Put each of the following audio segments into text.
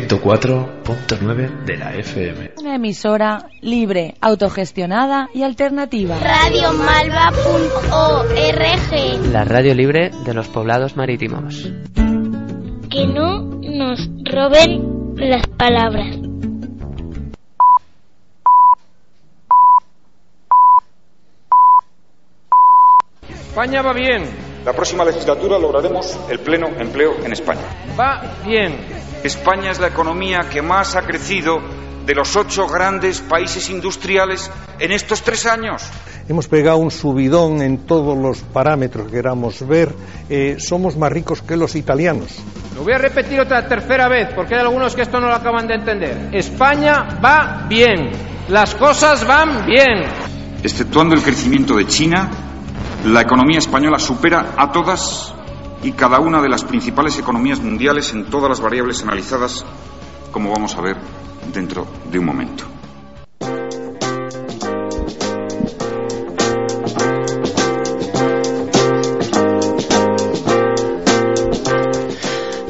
104.9 de la FM. Una emisora libre, autogestionada y alternativa. Radiomalva.org. La radio libre de los poblados marítimos. Que no nos roben las palabras. España va bien. La próxima legislatura lograremos el pleno empleo en España. Va bien. España es la economía que más ha crecido de los 8 grandes países industriales en estos 3 años. Hemos pegado un subidón en todos los parámetros que queramos ver. Somos más ricos que los italianos. Lo voy a repetir otra tercera vez, porque hay algunos que esto no lo acaban de entender. España va bien. Las cosas van bien. Exceptuando el crecimiento de China, la economía española supera a todas y cada una de las principales economías mundiales en todas las variables analizadas, como vamos a ver dentro de un momento.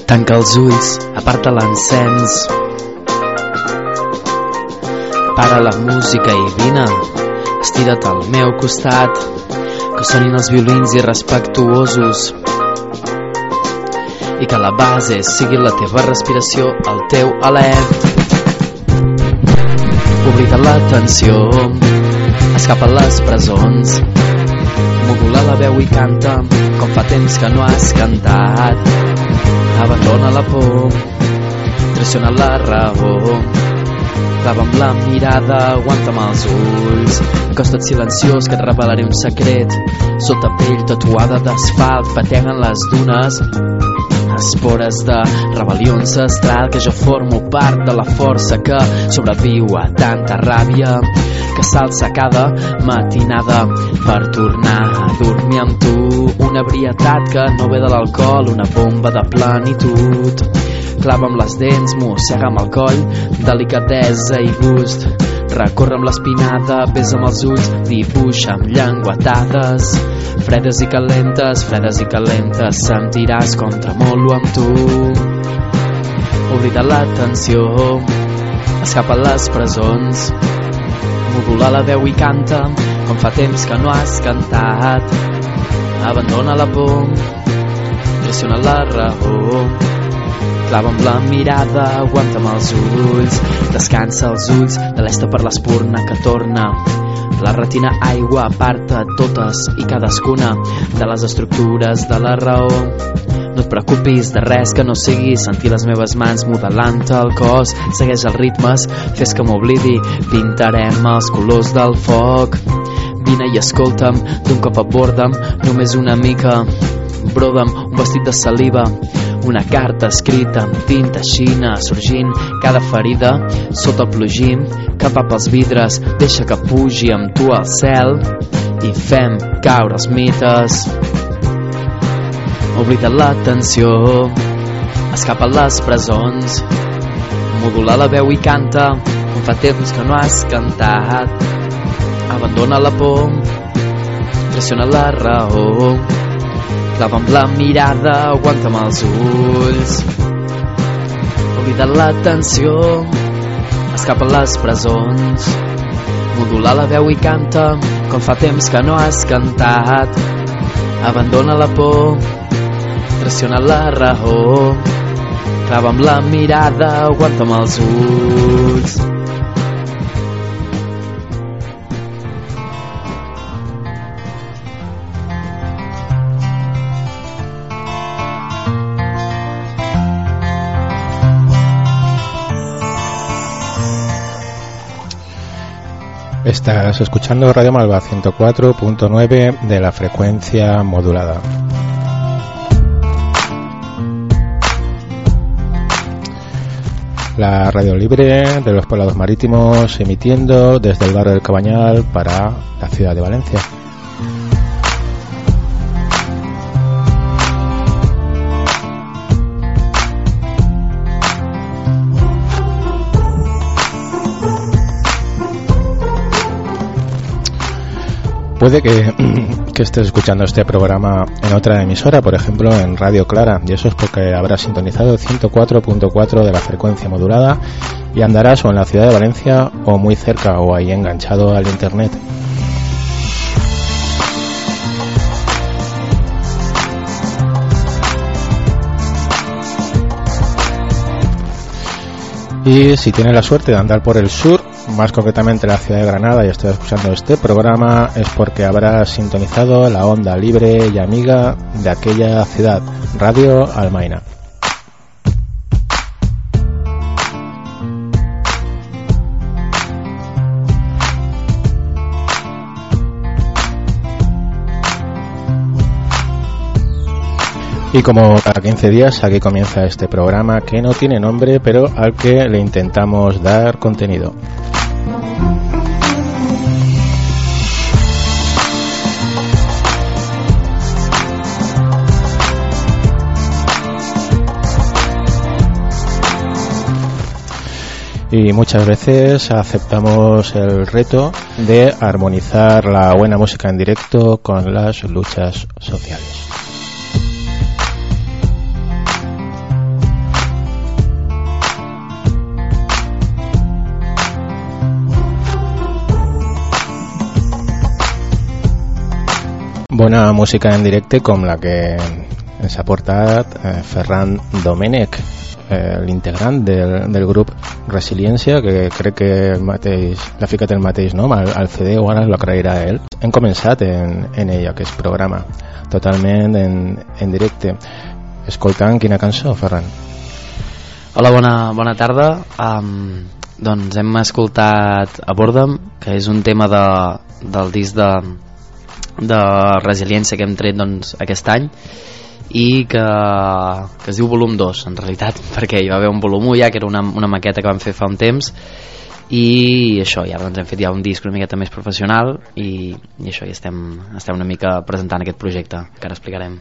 Tanca els ulls, aparta l'encens, para la música i vine, estira't al meu costat, que sonin els violins irrespectuosos i que la base sigui la teva respiració, el teu alè. Oblida la tensió, escapa les presons, modula la veu i canta com fa temps que no has cantat. Abandona la por, traiciona la raó, clava'm la mirada, aguanta'm els ulls, acosta't silenciós que et revelaré un secret. Sota pell tatuada d'asfalt pateguen les dunes, espores de rebel·lió ancestral, que jo formo part de la força que sobreviu a tanta ràbia, que s'alça cada matinada per tornar a dormir amb tu. Una ebrietat que no ve de l'alcohol, una bomba de plenitud. Clava'm les dents, mossega'm el coll, delicadesa i gust. Recorre amb l'espinada, besa'm els ulls, dibuixa'm llenguatades fredes i calentes, fredes i calentes, sentiràs com tremolo amb tu. Oblida la tensió, escapa a les presons, modula la veu i canta com fa temps que no has cantat. Abandona la por, traiciona la raó, clava'm la mirada, aguanta'm els ulls, descansa els ulls, delesta per l'espurna que torna. La retina aigua aparta totes i cadascuna de les estructures de la raó. No et preocupis de res que no sigui sentir les meves mans modelant el cos. Segueix els ritmes, fes que m'oblidi, pintarem els colors del foc. Vine i escolta'm, d'un cop aborda'm, només una mica. Broda'm un vestit de saliva, una carta escrita amb tinta xina, sorgint cada ferida sota el plogim, cap a pels vidres, deixa que pugi amb tu al cel i fem caure els mites. Oblida la tensió, escapa a les presons, modula la veu i canta com fa temps que no has cantat. Abandona la por, traiciona la raó, clava'm la mirada, aguanta'm els ulls. Oblida la tensió, escapa a les presons, modula la veu i canta com fa temps que no has cantat. Abandona la por, traiciona la raó, clava'm la mirada, aguanta'm els ulls. Estás escuchando Radio Malva 104.9 de la frecuencia modulada. La radio libre de los poblados marítimos, emitiendo desde el barrio del Cabañal para la ciudad de Valencia. Puede que que estés escuchando este programa en otra emisora, por ejemplo en Radio Clara, y eso es porque habrás sintonizado 104.4 de la frecuencia modulada y andarás o en la ciudad de Valencia o muy cerca o ahí enganchado al internet. Y si tienes la suerte de andar por el sur, más concretamente la ciudad de Granada, y estoy escuchando este programa, es porque habrás sintonizado la onda libre y amiga de aquella ciudad, Radio Almaina. Y como cada 15 días, aquí comienza este programa que no tiene nombre, pero al que le intentamos dar contenido. Y muchas veces aceptamos el reto de armonizar la buena música en directo con las luchas sociales. Bona música en directe com la que ens ha portat Ferran Domènech, l'integrant del grup Resiliència, que crec que l'ha ficat el mateix nom al CD o ara la crearà ell. Hem començat en ell aquest programa, totalment en directe. Escoltant quina cançó, Ferran? Hola, bona tarda. Doncs hem escoltat Aborda'm, que és un tema del disc de Resiliència que hem tret aquest any i que es diu volum 2 en realitat, perquè hi va haver un volum 1 ja, que era una maqueta que vam fer fa un temps, i això, ja doncs hem fet ja un disc una miqueta més professional i això, ja estem una mica presentant aquest projecte que ara explicarem.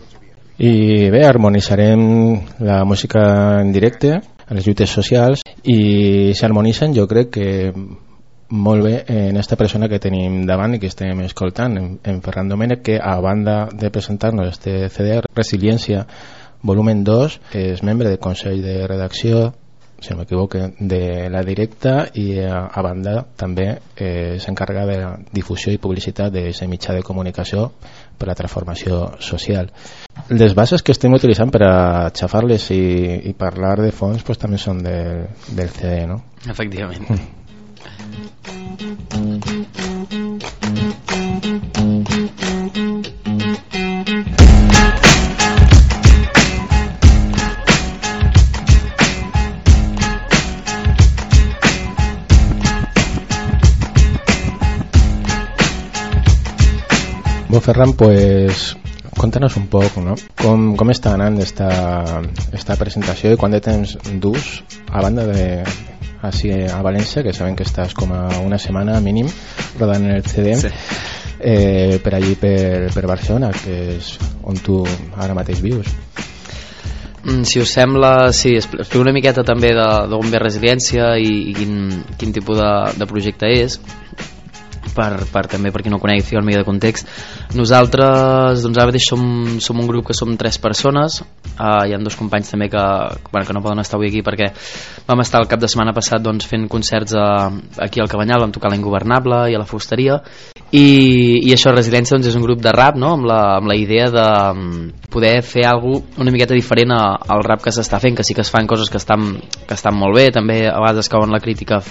I bé, harmonitzarem la música en directe a les lluites socials i s'harmonitzen, jo crec que molt bé, en aquesta persona que tenim davant i que estem escoltant, en Ferran Domènech, que a banda de presentar-nos este CD Resiliència volumen 2, és membre del Consell de Redacció, si no m'equivoco, de la directa, i a banda també s'encarrega de la difusió i publicitat d'aquest mitjà de comunicació per la transformació social. Les bases que estem utilitzant per a xafar-les i parlar de fons pues, també són del CD, no? Efectivament. Bueno, Ferran, pues contanos un poc, no? Com està anant esta presentació i quant de temps dus a banda de així a València, que saben que estàs com a una setmana mínim rodant el CD, sí. Per allí per Barcelona, que és on tu ara mateix vius. Si us sembla, sí, explico una miqueta també d'on ve Resiliència i quin tipus de projecte és, també per qui no conegui, ficar una mica de context. Nosaltres doncs ara mateix som un grup que som 3 persones, hi ha 2 companys també que no poden estar avui aquí perquè vam estar el cap de setmana passat doncs, fent concerts aquí al Cabañal, vam tocar l'Ingobernable i a la Fusteria, i això, Resiliència doncs, és un grup de rap, no? Amb la idea de poder fer alguna cosa una miqueta diferent al rap que s'està fent, que sí que es fan coses que estan molt bé, també a vegades cauen la crítica, a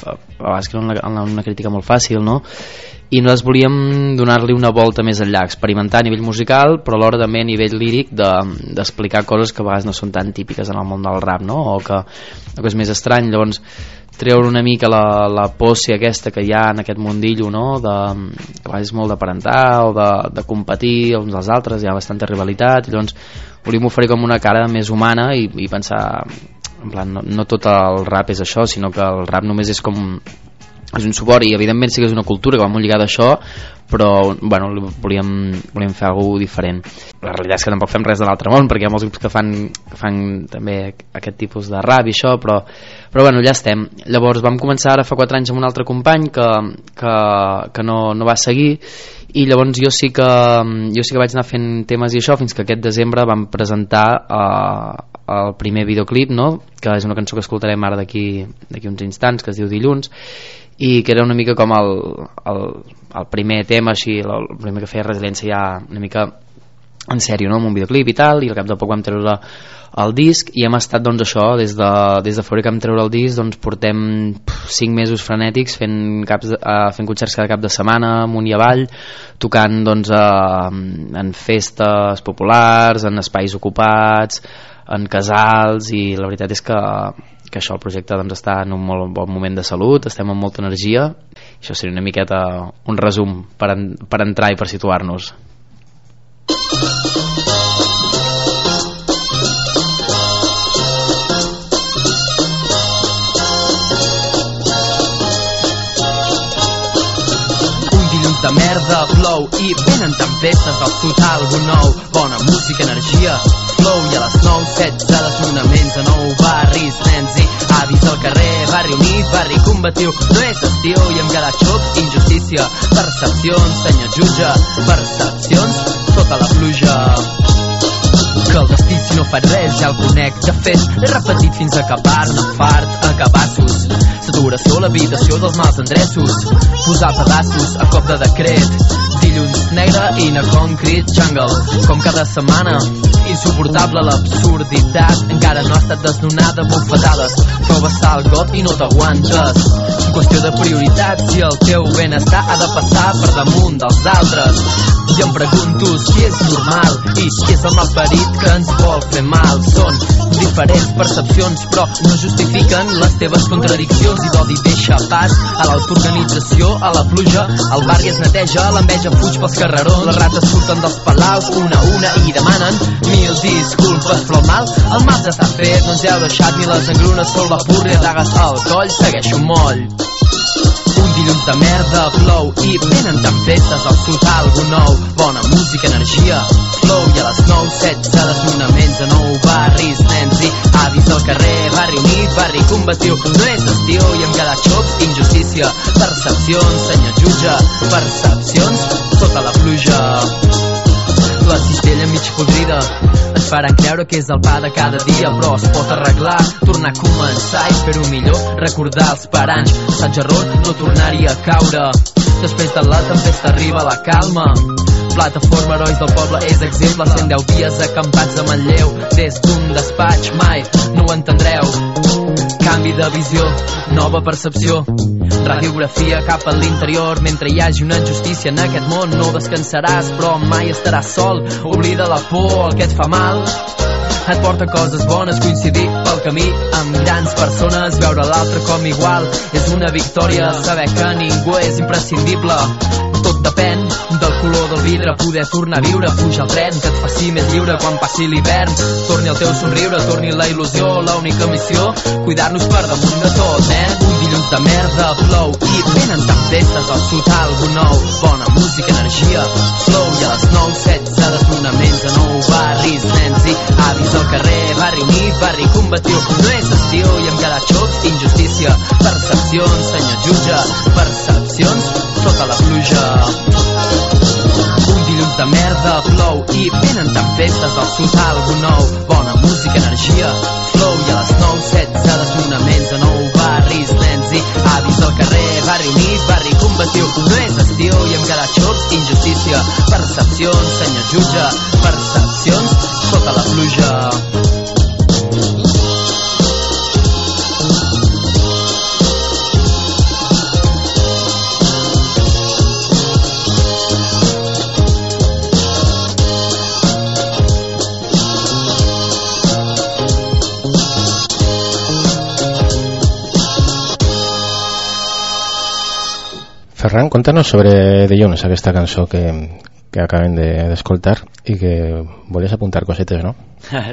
vegades cauen una crítica molt fàcil, no? I nosaltres volíem donar-li una volta més enllà, experimentar a nivell musical però alhora també a nivell líric d'explicar coses que a vegades no són tan típiques en el món del rap, no? o que és més estrany, llavors treure una mica la posse aquesta que hi ha en aquest mundillo, no? Que a vegades és molt d'aparentar o de competir uns als altres, hi ha bastanta rivalitat, llavors volíem oferir com una cara més humana i pensar en plan, no tot el rap és això, sinó que el rap només és com és un suport, i evidentment sí que és una cultura que va molt lligada a això, però bueno, volíem fer alguna cosa diferent. La realitat és que tampoc fem res de l'altre món, perquè hi ha molts grups que fan també aquest tipus de rap i això, però bueno, ja estem. Llavors vam començar ara fa 4 anys amb un altre company que no va seguir, i llavors jo sí que vaig anar fent temes i això fins que aquest desembre vam presentar el primer videoclip, no? Que és una cançó que escoltarem ara d'aquí uns instants, que es diu Dilluns, i que era una mica com el primer tema així, el primer que feia Resiliència ja una mica en sèrio, no? Amb un videoclip i tal, i al cap de poc vam treure el disc i hem estat, doncs, això, des de febrer que vam treure el disc, doncs portem 5 mesos frenètics fent concerts cada cap de setmana, amunt i avall, tocant, doncs, en festes populars, en espais ocupats, en casals, i la veritat és que això, el projecte, doncs, està en un molt bon moment de salut, estem amb molta energia. Això seria una miqueta un resum per entrar i per situar-nos. Un dilluns de merda, plou i venen tempestes del sud al nou. Bona música, energia, flow, i a les 9, 16 desnonaments a 9 barris, nens i avis al carrer, barri unit, barri combatiu. No és estiu i hem quedat xocs, injustícia, percepcions, senyor jutge, percepcions sota la pluja. Que el destí, si no fa res, ja el conec, de fet, l'he repetit fins a acabar-ne fart, a cabassos, saturació, l'habitació dels mals endreços, posar pedaços a cop de decret, dilluns negre i na concrete jungle, com cada setmana. Insuportable l'absurditat, encara no ha estat desnonada, bufetades, proves el got i no t'aguantes. Qüestió de prioritats, si el teu benestar ha de passar per damunt dels altres. I em pregunto si és normal i si és el malparit que ens vol fer mal. Són diferents percepcions, però no justifiquen les teves contradiccions, i d'odi deixa pas a l'autoorganització, a la pluja, el barri es neteja, l'enveja fuig pels carrerons, les rates surten dels palaus una a una i demanen mil disculpes, però el mal ja està fet, no ens heu deixat ni les engrunes, sol la púrria, dagues al coll, segueix un moll. Un dilluns de merda, plou i venen tempestes al sud algo nou, bona música, energia, flow, i a les 9, 16 desnonaments a 9 barris, nens i avis al carrer, barri unit, barri combatiu. No és estiu i hem quedat xocs, injustícia, percepcions, senyor jutge, percepcions sota la pluja. La cistella mig podrida, ens faran creure que és el pa de cada dia, però es pot arreglar, tornar a començar i fer-ho millor, recordar els paranys, assaig error, no tornar-hi a caure. Després de la tempesta arriba la calma, plataforma Herois del Poble és exemple, 110 dies acampats a Manlleu, des d'un despatx, mai no ho entendreu. Canvi de visió, nova percepció, radiografia cap a l'interior. Mentre hi hagi una injustícia en aquest món no descansaràs, però mai estaràs sol. Oblida la por, el que et fa mal et porta coses bones. Coincidir pel camí amb grans persones, veure l'altre com igual, és una victòria. Saber que ningú és imprescindible, tot depèn del color del vidre. Poder tornar a viure, puja al tren que et faci més lliure. Quan passi l'hivern torni el teu somriure, torni la il·lusió. L'única missió, cuidar-nos per damunt de tot, Un dilluns de merda, plou i venen tempestes al sud algo nou, bona música, energia, flow, i a les 9, 16 desnonaments a 9 barris, nens i avis al carrer, barri unit, barri combatiu. No és estiu i hem quedat xocs, injustícia, percepcions, senyor jutge, percepcions sota la pluja. Un dilluns de merda, plou i venen tempestes al sud algo nou, bona música, energia, flow, i a les 9, 16 desnonaments a 9 barris, nens i avis al carrer, barri unit, barri combatiu. No és estiu i hem quedat xocs, injustícia, percepcions, senyor jutge, percepcions sota la pluja. Ferran, contanos sobre Dilluns, aquesta cançó que acaben d'escoltar i que volies apuntar cosetes, no?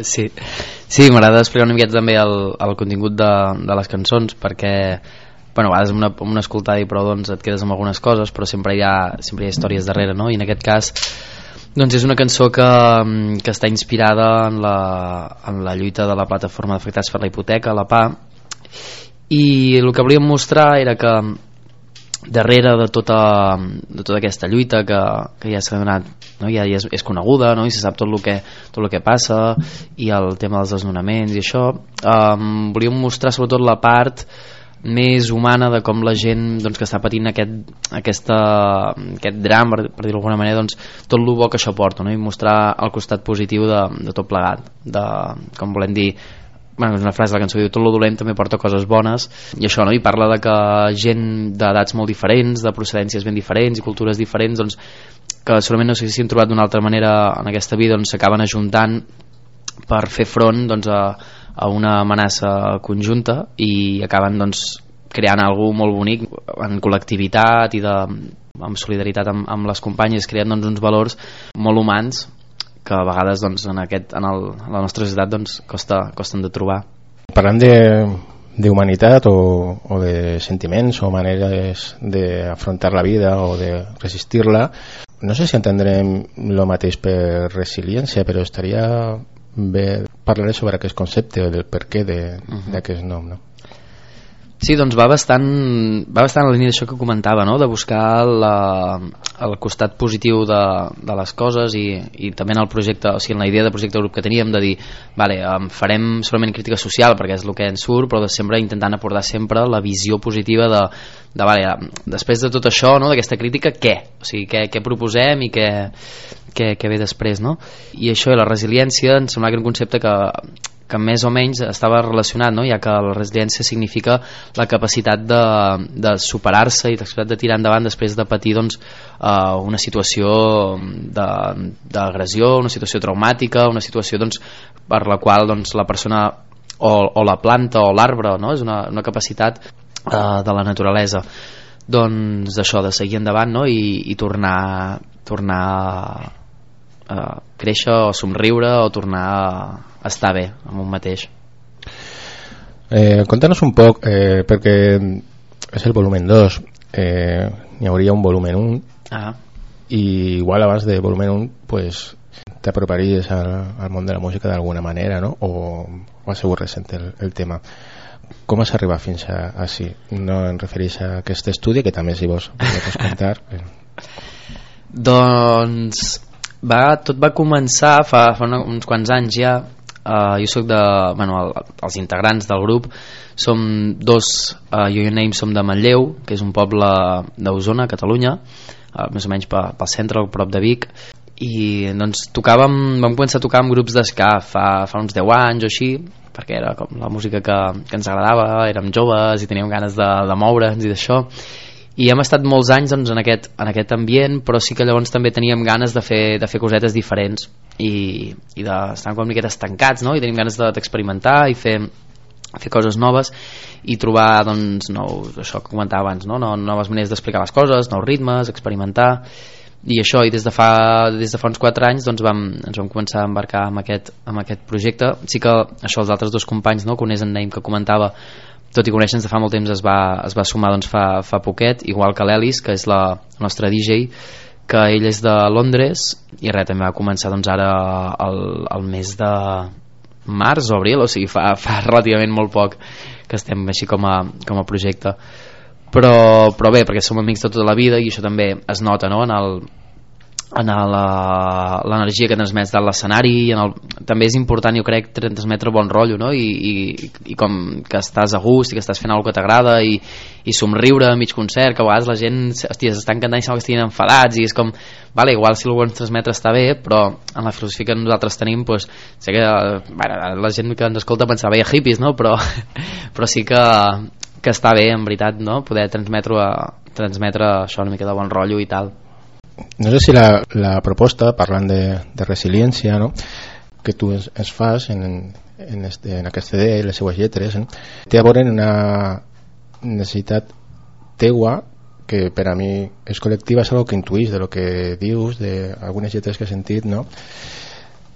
Sí, m'agrada explicar una miqueta també el contingut de les cançons, perquè a vegades amb una escoltada i prou, doncs, et quedes amb algunes coses, però sempre hi ha històries darrere, no? I en aquest cas, doncs, és una cançó que està inspirada en la lluita de la plataforma d'afectats per la hipoteca, la PAH, i el que volíem mostrar era que darrere de tota aquesta lluita que ja s'ha donat, no? Ja és coneguda, no? I se sap tot el que passa, i el tema dels desnonaments i això, volíem mostrar sobretot la part més humana de com la gent, doncs, que està patint aquest drama, per dir-ho d'alguna manera, doncs, tot el bo que això porta, no? I mostrar el costat positiu de tot plegat, de, com volem dir, bueno, és una frase de la cançó que diu tot lo dolent també porta coses bones, i això, no? I parla de que gent d'edats molt diferents, de procedències ben diferents i cultures diferents, doncs, que segurament no sé si han trobat d'una altra manera en aquesta vida, doncs s'acaben ajuntant per fer front, doncs, a una amenaça conjunta, i acaben, doncs, creant algú molt bonic en col·lectivitat i amb solidaritat amb les companyes, creant, doncs, uns valors molt humans que a vegades, doncs, en la nostra societat, doncs, costen de trobar. Parlant de humanitat o de sentiments o maneres d'afrontar la vida o de resistir-la, no sé si entendrem el mateix per resiliència, però estaria bé parlar sobre aquest concepte o del per què d'aquest nom, no? Sí, doncs va bastant en la línia d'això que comentava, no? De buscar el costat positiu de les coses, i també en el projecte, o sigui, en la idea de projecte grup que teníem, de dir, vale, farem solament crítica social perquè és el que ens surt, però de sempre intentant aportar sempre la visió positiva de vale, després de tot això, no, d'aquesta crítica, què? O sigui, què proposem i què ve després, no? I això, i la resiliència, em sembla que era un concepte que més o menys estava relacionat, no? Ja que la resiliència significa la capacitat de superar-se i la capacitat de tirar endavant després de patir, doncs, una situació d'agressió, una situació traumàtica, una situació, doncs, per la qual, doncs, la persona o la planta o l'arbre, no? És una capacitat de la naturalesa, doncs, això, de seguir endavant, no? I tornar a créixer o somriure o tornar està bé amb un mateix. Conta-nos un poc, perquè és el volumen 2, hi hauria un volumen 1, i igual abans de volumen 1, pues, t'aproparies al món de la música d'alguna manera, no? O ha sigut recent el tema. Com has arribat fins a així? No em refereix a aquest estudi, que també si vols pots contar. Doncs tot va començar fa uns quants anys ja. Jo soc els integrants del grup som dos, jo i un name som de Manlleu, que és un poble d'Osona, Catalunya, més o menys pel centre, al prop de Vic, i doncs vam començar a tocar amb grups d'esca fa uns 10 anys o així, perquè era com la música que ens agradava, érem joves i teníem ganes de moure'ns i d'això, i hem estat molts anys, doncs, en aquest ambient, però sí que llavors també teníem ganes de fer cosetes diferents i d'estar com una miqueta estancats, no? I tenim ganes d'experimentar i fer coses noves i trobar, doncs, nous, això que comentava abans, no? Noves maneres d'explicar les coses, nous ritmes, experimentar i això, i des de fa uns 4 anys, doncs, ens vam començar a embarcar amb aquest projecte. Sí que això, els altres dos companys, no? Que un és en Naim, que comentava, tot i conèixer-nos de fa molt temps, es va sumar, doncs, fa poquet, igual que l'Elis, que és la nostra DJ, que ell és de Londres, i res, també va començar, doncs, ara el mes de març o abril, o sigui, fa relativament molt poc que estem així com a projecte, però bé, perquè som amics de tota la vida, i això també es nota, no?, en l'energia que transmets de l'escenari, també és important, jo crec, transmetre bon rotllo, no? I com que estàs a gust i que estàs fent alguna cosa que t'agrada i somriure a mig concert, que a vegades la gent, hòstia, s'està encantant i sembla que estiguin enfadats, i és com, vale, igual si el vols transmetre està bé, però en la filosofia que nosaltres tenim, doncs, sé que, bueno, la gent que ens escolta pensava, veia hippies, no? Però sí que està bé, en veritat, no? Poder transmetre això, una mica de bon rotllo i tal. No sé si la proposta, parlant de resiliència, no?, que tu es fas en aquesta idea i les seues lletres, no?, té a veure una necessitat teua que per a mi és col·lectiva, és una que intuïs de lo que dius, d'algunes lletres que he sentit, no?,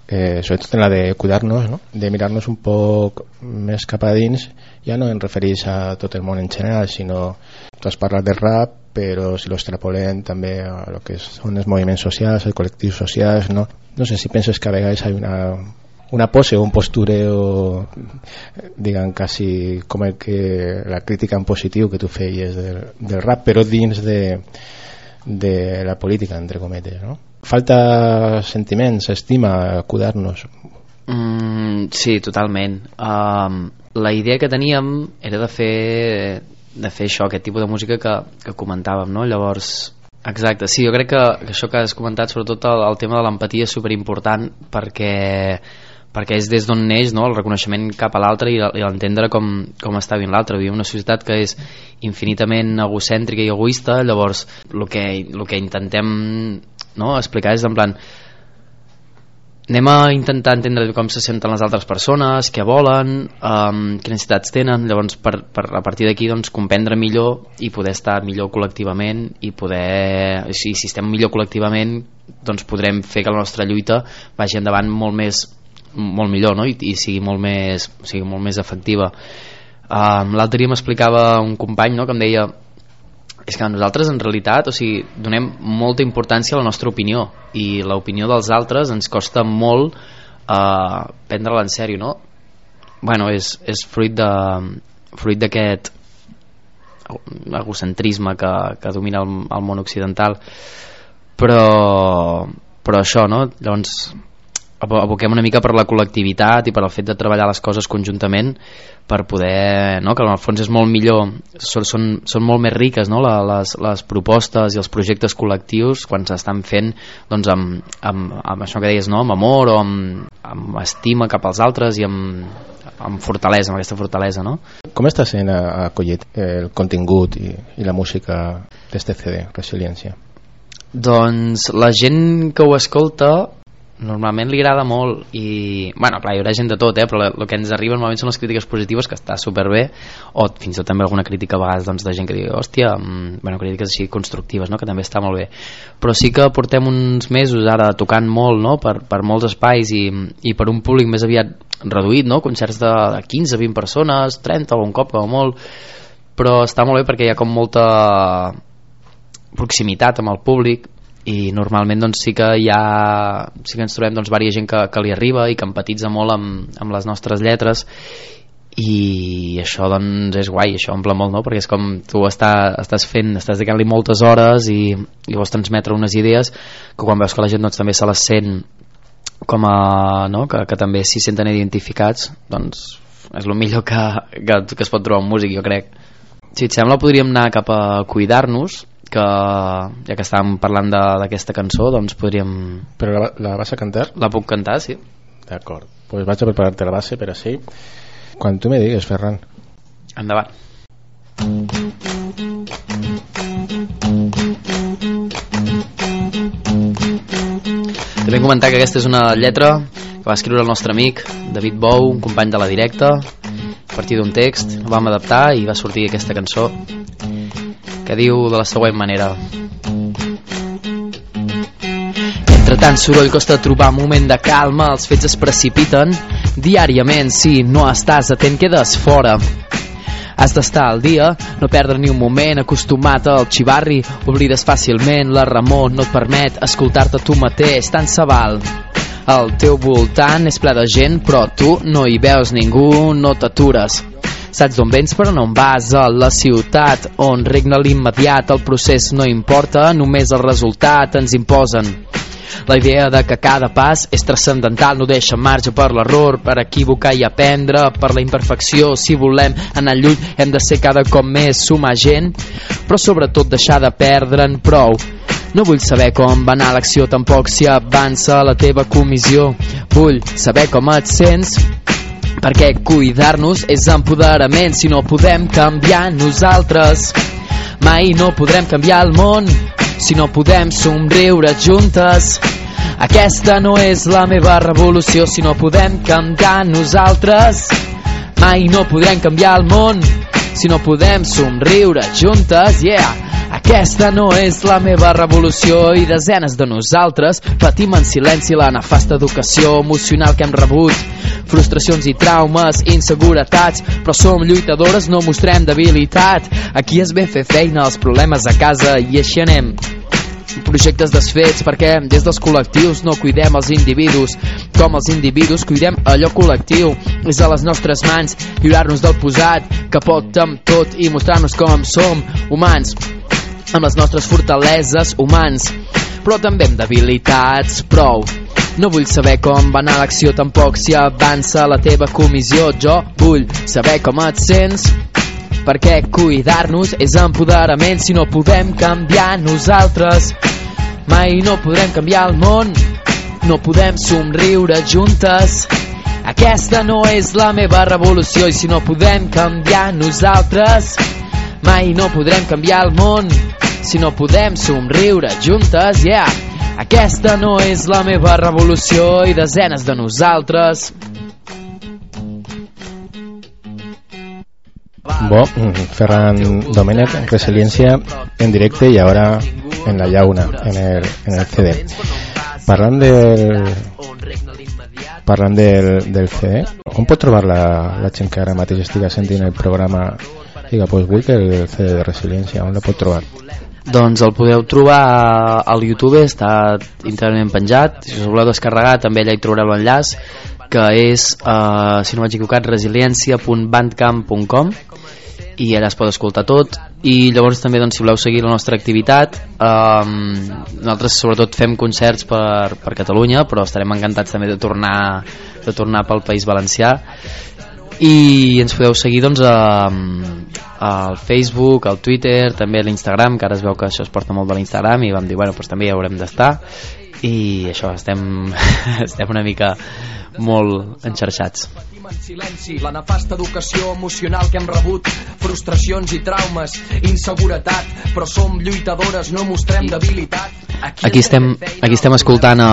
sobretot en la de cuidar-nos, no?, de mirar-nos un poc més cap a dins. Ja no em referís a tot el món en general, sinó tu has parlat del rap, però si l'extrapolem també a el que són els moviments socials, els col·lectius socials, no? No sé si penses que a vegades hi ha una una pose o un postureo, digan, quasi com el que la crítica en positiu que tu feies del rap, però dins de la política, entre cometes, no? Falta sentiments, estima, cuidar-nos. Sí, totalment. La idea que teníem era de fer això, aquest tipus de música que comentàvem, no? Llavors, exacte, sí, jo crec que això que has comentat, sobretot el tema de l'empatia, és superimportant perquè és des d'on neix, no?, el reconeixement cap a l'altre i l'entendre com està vivint l'altre. Vivim una societat que és infinitament egocèntrica i egoista, llavors el que intentem, no?, explicar és en plan, anem a intentar entendre com se senten les altres persones, què volen, quines necessitats tenen, llavors per a partir d'aquí doncs, comprendre millor i poder estar millor col·lectivament i poder, si estem millor col·lectivament, doncs podrem fer que la nostra lluita vagi endavant molt millor, no? I sigui molt més efectiva. L'altre dia m'explicava un company, no?, que em deia, és que nosaltres en realitat, o sigui, donem molta importància a la nostra opinió i l'opinió dels altres ens costa molt prendre-la en sèrio, no? Bueno, és fruit d'aquest egocentrisme que domina el món occidental, però això, no? Llavors aboquem una mica per la col·lectivitat i per el fet de treballar les coses conjuntament per poder, no?, que en el fons és molt millor, són molt més riques, no?, les propostes i els projectes col·lectius quan s'estan fent doncs amb això que deies, no?, amb amor o amb estima cap als altres i amb fortalesa, amb aquesta fortalesa, no? Com està sent acollit el contingut i la música d'este CD, Resiliència? Doncs la gent que ho escolta normalment li agrada molt i, bueno, clar, hi haurà gent de tot, però el que ens arriba normalment són les crítiques positives, que està superbé, o fins i tot també alguna crítica a vegades doncs, de gent que digui, hòstia, bueno, crítiques així constructives, no?, que també està molt bé, però sí que portem uns mesos ara tocant molt, no?, per molts espais i per un públic més aviat reduït, no?, concerts de 15-20 persones, 30 algun cop o molt, però està molt bé perquè hi ha com molta proximitat amb el públic i normalment doncs, sí que ens trobem doncs, diversa gent que li arriba i que empatitza molt amb les nostres lletres i això doncs, és guai, això omple molt, no?, perquè és com tu estàs dedicant-li moltes hores i vols transmetre unes idees que quan veus que la gent doncs, també se les sent com a, no?, que també s'hi senten identificats, doncs és el millor que es pot trobar un músic, jo crec. Si et sembla podríem anar cap a cuidar-nos, que ja que estàvem parlant d'aquesta cançó, doncs podríem... Però la vas a cantar? La puc cantar, sí. D'acord, doncs vaig a preparar-te la base per així. Quan tu me digues, Ferran. Endavant. També comentar que aquesta és una lletra que va escriure el nostre amic David Bou, un company de La Directa, a partir d'un text, el vam adaptar i va sortir aquesta cançó, que diu de la següent manera: entre tant soroll costa trobar moment de calma, els fets es precipiten diàriament, si no estàs atent quedes fora. Has d'estar al dia, no perdre ni un moment, acostumat al xivarri, oblides fàcilment, la remor no et permet escoltar-te tu mateix, tant se val. El teu voltant és ple de gent, però tu no hi veus ningú, no t'atures. Saps d'on vens però no on vas, a la ciutat on regna l'immediat, el procés no importa, només el resultat ens imposen. La idea de que cada pas és transcendental no deixa marge per l'error, per equivocar i aprendre, per la imperfecció. Si volem anar lluny hem de ser cada cop més sumar gent, però sobretot deixar de perdre'n prou. No vull saber com va anar l'acció, tampoc si avança la teva comissió. Vull saber com et sents, perquè cuidar-nos és empoderament. Si no podem canviar nosaltres, mai no podrem canviar el món. Si no podem somriure juntes, aquesta no és la meva revolució. Si no podem canviar nosaltres, mai no podrem canviar el món. Si no podem somriure juntes, aquesta no és la meva revolució. I desenes de nosaltres patim en silenci la nefasta educació emocional que hem rebut, frustracions i traumes, inseguretats, però som lluitadores, no mostrem debilitat. Aquí es ve fer feina, els problemes a casa, i així anem. projectes desfets, perquè des dels col·lectius no cuidem els individus, com els individus cuidem allò col·lectiu. És a les nostres mans lliurar-nos del posat que pot amb tot i mostrar-nos com som humans, amb les nostres fortaleses humans, però també amb debilitats. Prou. No vull saber com va anar l'acció, tampoc si avança la teva comissió. Jo vull saber com et sents, perquè cuidar-nos és empoderament. Si no podem canviar nosaltres, mai no podrem canviar el món. No podem somriure juntes, aquesta no és la meva revolució. I si no podem canviar nosaltres, mai no podrem canviar el món. Si no podem somriure juntes, yeah, aquesta no és la meva revolució. I desenes de nosaltres. Ferran Domènech, Resiliència en directe y ahora en la Llauna, en el CD. Parlant del CD, on pot trobar la gent que ara mateix estiga sentint el programa i que pues, vull que el CD de Resiliència, on la pot trobar? Doncs el podeu trobar al YouTube, està íntegrament penjat. Si us voleu descarregar també allà hi trobareu l'enllaç, que és, si no m'haig equivocat, resiliència.bandcamp.com, i allà es pot escoltar tot. I llavors també, doncs, si voleu seguir la nostra activitat, nosaltres sobretot fem concerts per Catalunya, però estarem encantats també de tornar pel País Valencià, i ens podeu seguir doncs al Facebook, al Twitter, també a l'Instagram, que ara es veu que això es porta molt de l'Instagram, i vam dir, bueno, doncs també hi haurem d'estar, i això, estem una mica molt enxarxats. En silenci, la nefasta educació emocional que hem rebut, frustracions i traumes, inseguretat, però som lluitadores, no mostrem debilitat. Aquí estem escoltant a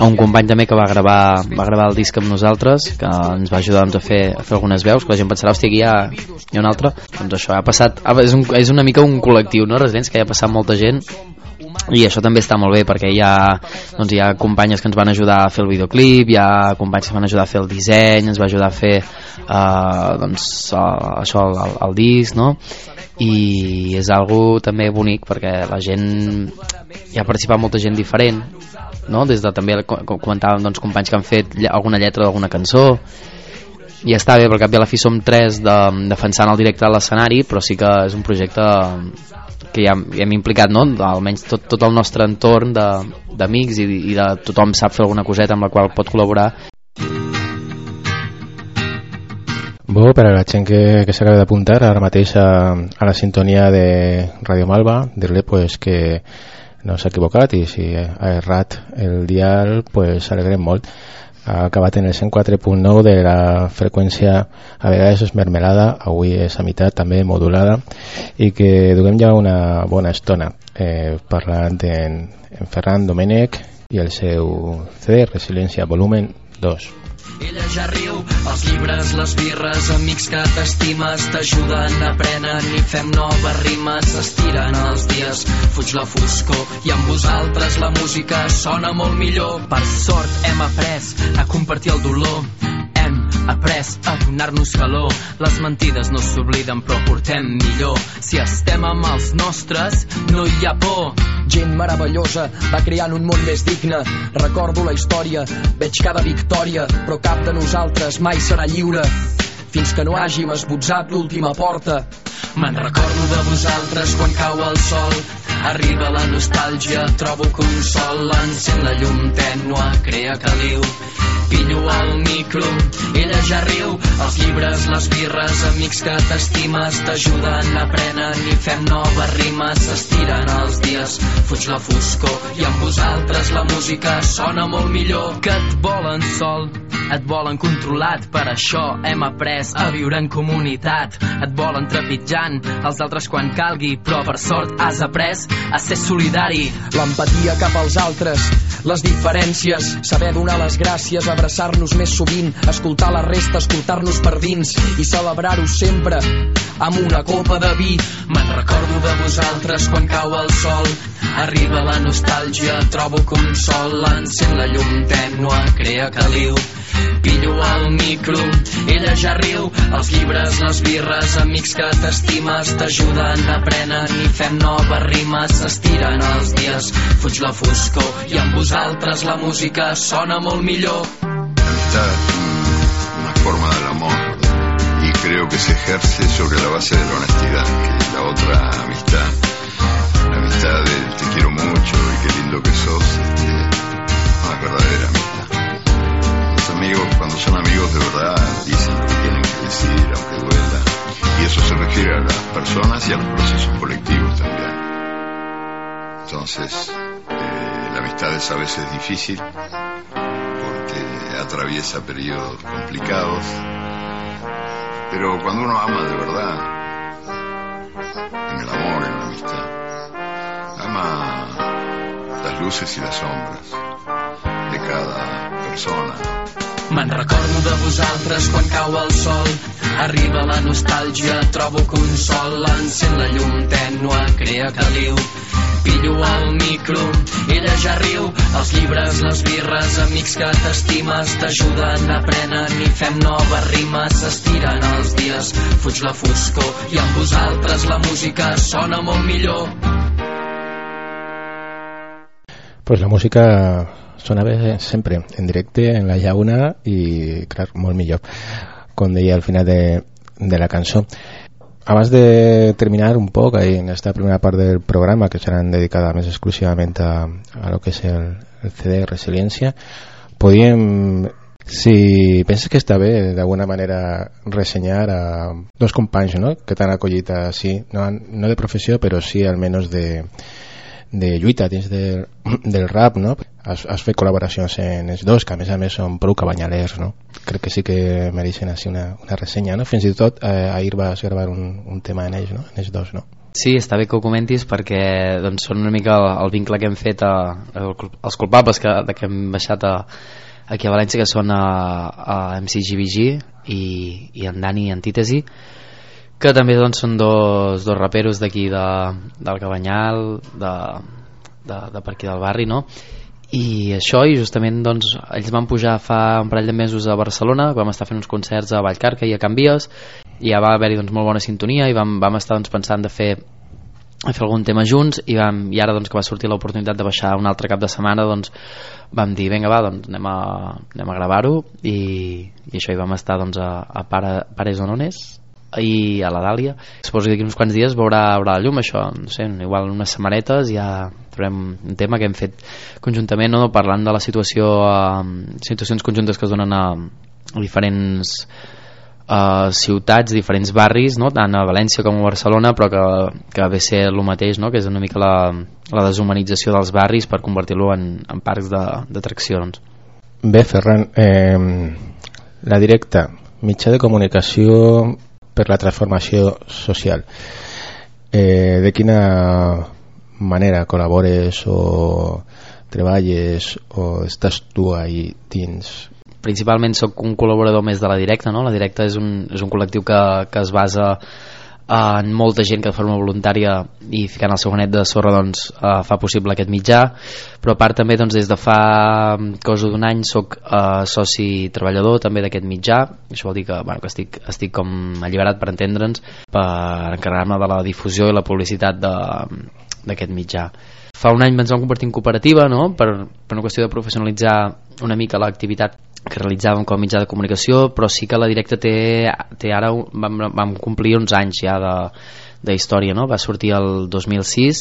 un company també que va gravar el disc amb nosaltres, que ens va ajudar doncs a fer algunes veus, que la gent pensarà, hòstia, aquí hi ha un altre. Doncs això, ha passat, és una mica un col·lectiu, no, residents, que hi ha passat molta gent. I això també està molt bé, perquè hi ha companyes que ens van ajudar a fer el videoclip, hi ha companys que van ajudar a fer el disseny, ens va ajudar a fer això, el disc, no? I és algo també bonic, perquè la gent, hi ha participat molta gent diferent, no? Des de també comentàvem doncs companys que han fet alguna lletra d'alguna cançó, i està bé, perquè a la fi som tres defensant el directe a l'escenari, però sí que és un projecte que ja hem implicat, no? Almenys tot el nostre entorn d'amics i de tothom sap fer alguna coseta amb la qual pot col·laborar. Per a la gent que s'acaba d'apuntar ara mateix a la sintonia de Radio Malva, dir-li pues, que no s'ha equivocat i si ha errat el dial, pues, alegrem molt. Ha acabat en el 104.9 de la freqüència, a vegades és mermelada, avui és a meitat també modulada, i que duguem ja una bona estona parlant en Ferran Domènech i el seu CD Resiliència volumen 2. Ella ja riu, els llibres, les birres, amics que t'estimes, t'ajuden, aprenen i fem noves rimes, s'estiren els dies, fuig la foscor, i amb vosaltres la música sona molt millor. Per sort hem après a compartir el dolor, hem après a donar-nos calor, les mentides no s'obliden però portem millor, si estem amb els nostres no hi ha por. Gent meravellosa va creant un món més digne. Recordo la història, veig cada victòria, però cap de nosaltres mai serà lliure fins que no hàgim esbotzat l'última porta. Me'n recordo de vosaltres quan cau el sol, arriba la nostàlgia, trobo consol, encén la llum tènua, crea caliu, pillo el micro, ella ja riu, els llibres, les birres, amics que t'estimes, t'ajuden, aprenen i fem noves rimes, s'estiren els dies, fuig la foscor, i amb vosaltres la música sona molt millor. Que et volen sol, et volen controlat, per això hem après a viure en comunitat, et volen trepitjant els altres quan calgui, però per sort has après a ser solidari. L'empatia cap als altres, les diferències, saber donar les gràcies, abraçar-nos més sovint, escoltar la resta, escoltar-nos per dins i celebrar-ho sempre amb una copa de vi. Me'n recordo de vosaltres quan cau el sol, arriba la nostàlgia, trobo consol, encén la llum tènua, crea caliu, pillo al micro, ella ja riu, els llibres, les birres, amics que t'estimes, t'ajuden, aprenen i fem noves rimes, s'estiren els dies, fuig la foscor i amb vosaltres la música sona molt millor. Esta una forma del amor y creo que se ejerce sobre la base de la honestidad, que es la otra amistad, la amistad del te quiero mucho y qué lindo que sos, una verdadera amistad. Los amigos, cuando son amigos de verdad, dicen lo que tienen que decir, aunque duela, y eso se refiere a las personas y a los procesos colectivos también. Entonces, la amistad es a veces difícil, porque atraviesa periodos complicados, pero cuando uno ama de verdad, en el amor, en la amistad, ama las luces y las sombras de cada persona. Me'n recordo de vosaltres quan cau el sol, arriba la nostàlgia, trobo consol, encén la llum tènua, crea caliu, pillo al micro, ella ja riu, els llibres, les birres, amics que t'estimes, t'ajuden, aprenen i fem noves rimes, s'estiren els dies, fuig la foscor i amb vosaltres la música sona molt millor. Pues la música sona bé sempre, en directe, en la llauna i, clar, molt millor, com deia al final de la cançó. Abans de terminar un poco ahí en esta primera parte del programa, que serán dedicadas más exclusivamente a lo que es el CD Resiliencia, podíem, si penses que està bé, d'alguna manera reseñar a dos companys, no?, que t'han acollit així, no de professió, però sí almenys de lluita dins del rap, no? Has fet col·laboracions en els dos, que a més són prou cabañalers, no? Crec que sí que mereixen així una ressenya, no? Fins i tot ahir vas gravar un tema en ells, no? En ells dos, no? Sí, està bé que ho comentis perquè doncs, són una mica el vincle que hem fet als culpables que hem baixat aquí a València, que són a MC GVG i en Dani Antítesi, que també doncs, són dos raperos d'aquí del Cabañal, de per aquí del barri, no? I això, i justament doncs, ells van pujar fa un parell de mesos a Barcelona, vam estar fent uns concerts a Vallcarca i a Can Vies, i ja va haver-hi doncs, molt bona sintonia, i vam estar doncs, pensant de fer algun tema junts, i ara doncs, que va sortir l'oportunitat de baixar un altre cap de setmana, doncs vam dir, vinga va, doncs anem a gravar-ho, i això hi vam estar doncs, a Pares on és, i a la Dàlia. Suposo que d'aquí uns quants dies veurà la llum això, no sé, igual unes setmanetes ja trobem un tema que hem fet conjuntament, no? Parlant de la situació, situacions conjuntes que es donen a diferents ciutats, diferents barris, no? Tant a València com a Barcelona, però que ve a ser el mateix, no? Que és una mica la deshumanització dels barris per convertir-lo en parcs d'atracció. Doncs. Bé, Ferran, la directa, mitjà de comunicació per la transformació social, de quina manera col·labores o treballes o estàs tu ahí dins? Principalment sóc un col·laborador més de la directa, no? La directa és un col·lectiu que es basa en molta gent que de forma voluntària i ficant el seu granet de sorra doncs, fa possible aquest mitjà, però a part també doncs, des de fa cosa d'un any soc soci treballador també d'aquest mitjà. Això vol dir que, bueno, que estic com alliberat, per entendre'ns, per encarregar-me de la difusió i la publicitat d'aquest mitjà. Fa un any ens vam convertir en cooperativa, no? per una qüestió de professionalitzar una mica l'activitat que realitzàvem com a mitjà de comunicació, però sí que la directa té ara, vam complir 11 anys ja de història, no? Va sortir el 2006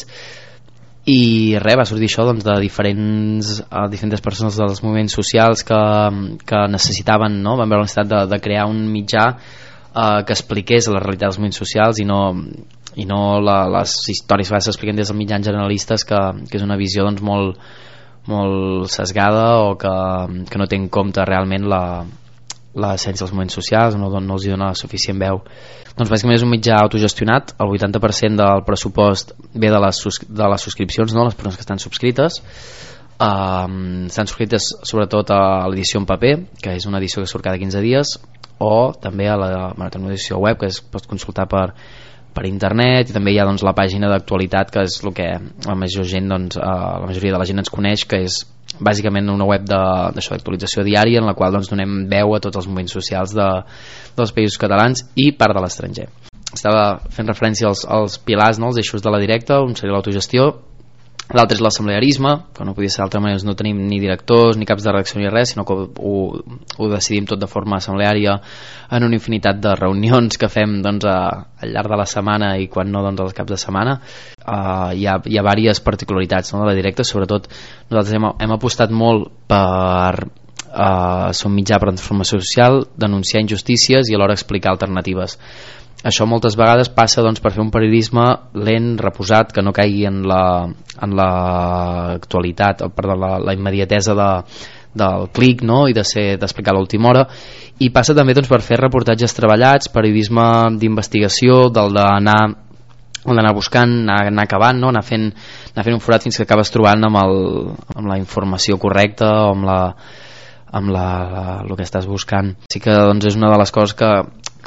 i res, va sortir això doncs, de diferents persones dels moviments socials que necessitaven, no? Vam veure la necessitat de crear un mitjà que expliqués la realitat dels moviments socials i no les històries que s'expliquen des dels mitjans generalistes, que és una visió doncs, molt sesgada o que no té en compte realment l'essència dels moviments socials, no els hi dona suficient veu. Doncs bàsicament és un mitjà autogestionat, el 80% del pressupost ve de les subscripcions, no? Les persones que estan subscrites, sobretot a l'edició en paper, que és una edició que surt cada 15 dies, o també a l'edició web, que es pot consultar per per internet, i també hi ha doncs, la pàgina d'actualitat, que és el que la major gent, doncs, la majoria de la gent ens coneix, que és bàsicament una web d'actualització diària en la qual doncs, donem veu a tots els moviments socials dels països catalans i part de l'estranger. Estava fent referència als pilars, no? Els eixos de la directa, un seria l'autogestió, l'altre és l'assemblearisme, que no podia ser d'altra manera, no tenim ni directors ni caps de redacció ni res, sinó que ho decidim tot de forma assembleària en una infinitat de reunions que fem doncs, al llarg de la setmana i quan no doncs, als caps de setmana. Hi ha diverses particularitats, no, de la directa, sobretot nosaltres hem apostat molt per ser un mitjà per transformació social, denunciar injustícies i alhora explicar alternatives. Això moltes vegades passa doncs, per fer un periodisme lent, reposat, que no caigui en la immediatesa del clic, no? I d'explicar a l'última hora, i passa també doncs, per fer reportatges treballats, periodisme d'investigació, del d'anar buscant, anar acabant, no? anar fent un forat fins que acabes trobant amb la informació correcta o amb el que estàs buscant. Sí que doncs, és una de les coses que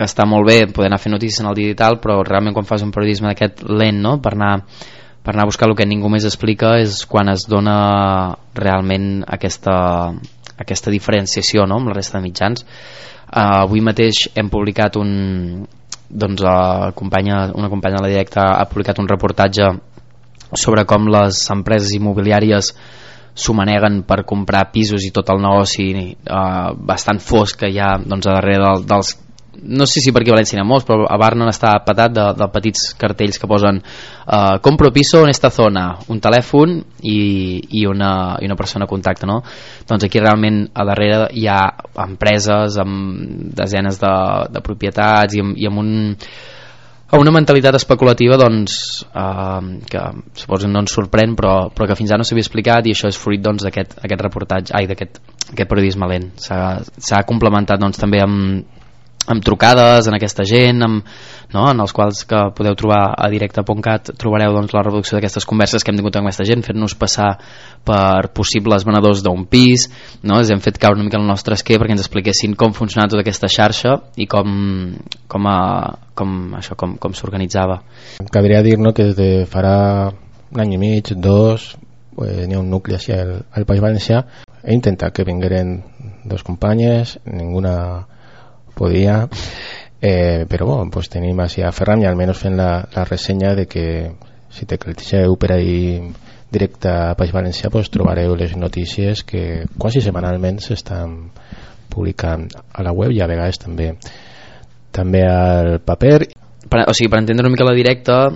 està molt bé poder anar fent notícies en el digital, però realment quan fas un periodisme d'aquest lent, no? per anar a buscar el que ningú més explica, és quan es dona realment aquesta diferenciació, no? Amb la resta de mitjans. Avui mateix hem publicat una companya de la directa ha publicat un reportatge sobre com les empreses immobiliàries s'ho maneguen per comprar pisos i tot el negoci bastant fosc que hi ha doncs, a darrere dels... No sé si per aquí a València n'hi ha molts, però a Barna està patat de petits cartells que posen compro piso en esta zona, un telèfon i una persona a contacte, no? Doncs aquí realment a darrere hi ha empreses amb desenes de propietats i amb una mentalitat especulativa doncs, que suposo no ens sorprèn, però que fins ara no s'havia explicat, i això és fruit d'aquest doncs, reportatge, d'aquest periodisme lent. S'ha complementat doncs, també amb trucades en aquesta gent, en els quals que podeu trobar a directa.cat trobareu doncs, la reproducció d'aquestes converses que hem tingut amb aquesta gent, fent-nos passar per possibles venedors d'un pis, no? Ens hem fet caure una mica el nostre esquer perquè ens expliquessin com funcionava tota aquesta xarxa i com s'organitzava. Cabria dir, no, que des de farà un any i mig, dos, n'hi ha un nucli així al País Valencià. He intentat que vingueren dos companyes, ninguna podia, però bueno, pues tenim així a Ferran i almenys fent la ressenya de que si te cliqueu per ahí directe a País Valencià, pues trobareu les notícies que quasi setmanalment s'estan publicant a la web i a vegades també al paper. Per entendre una mica la directa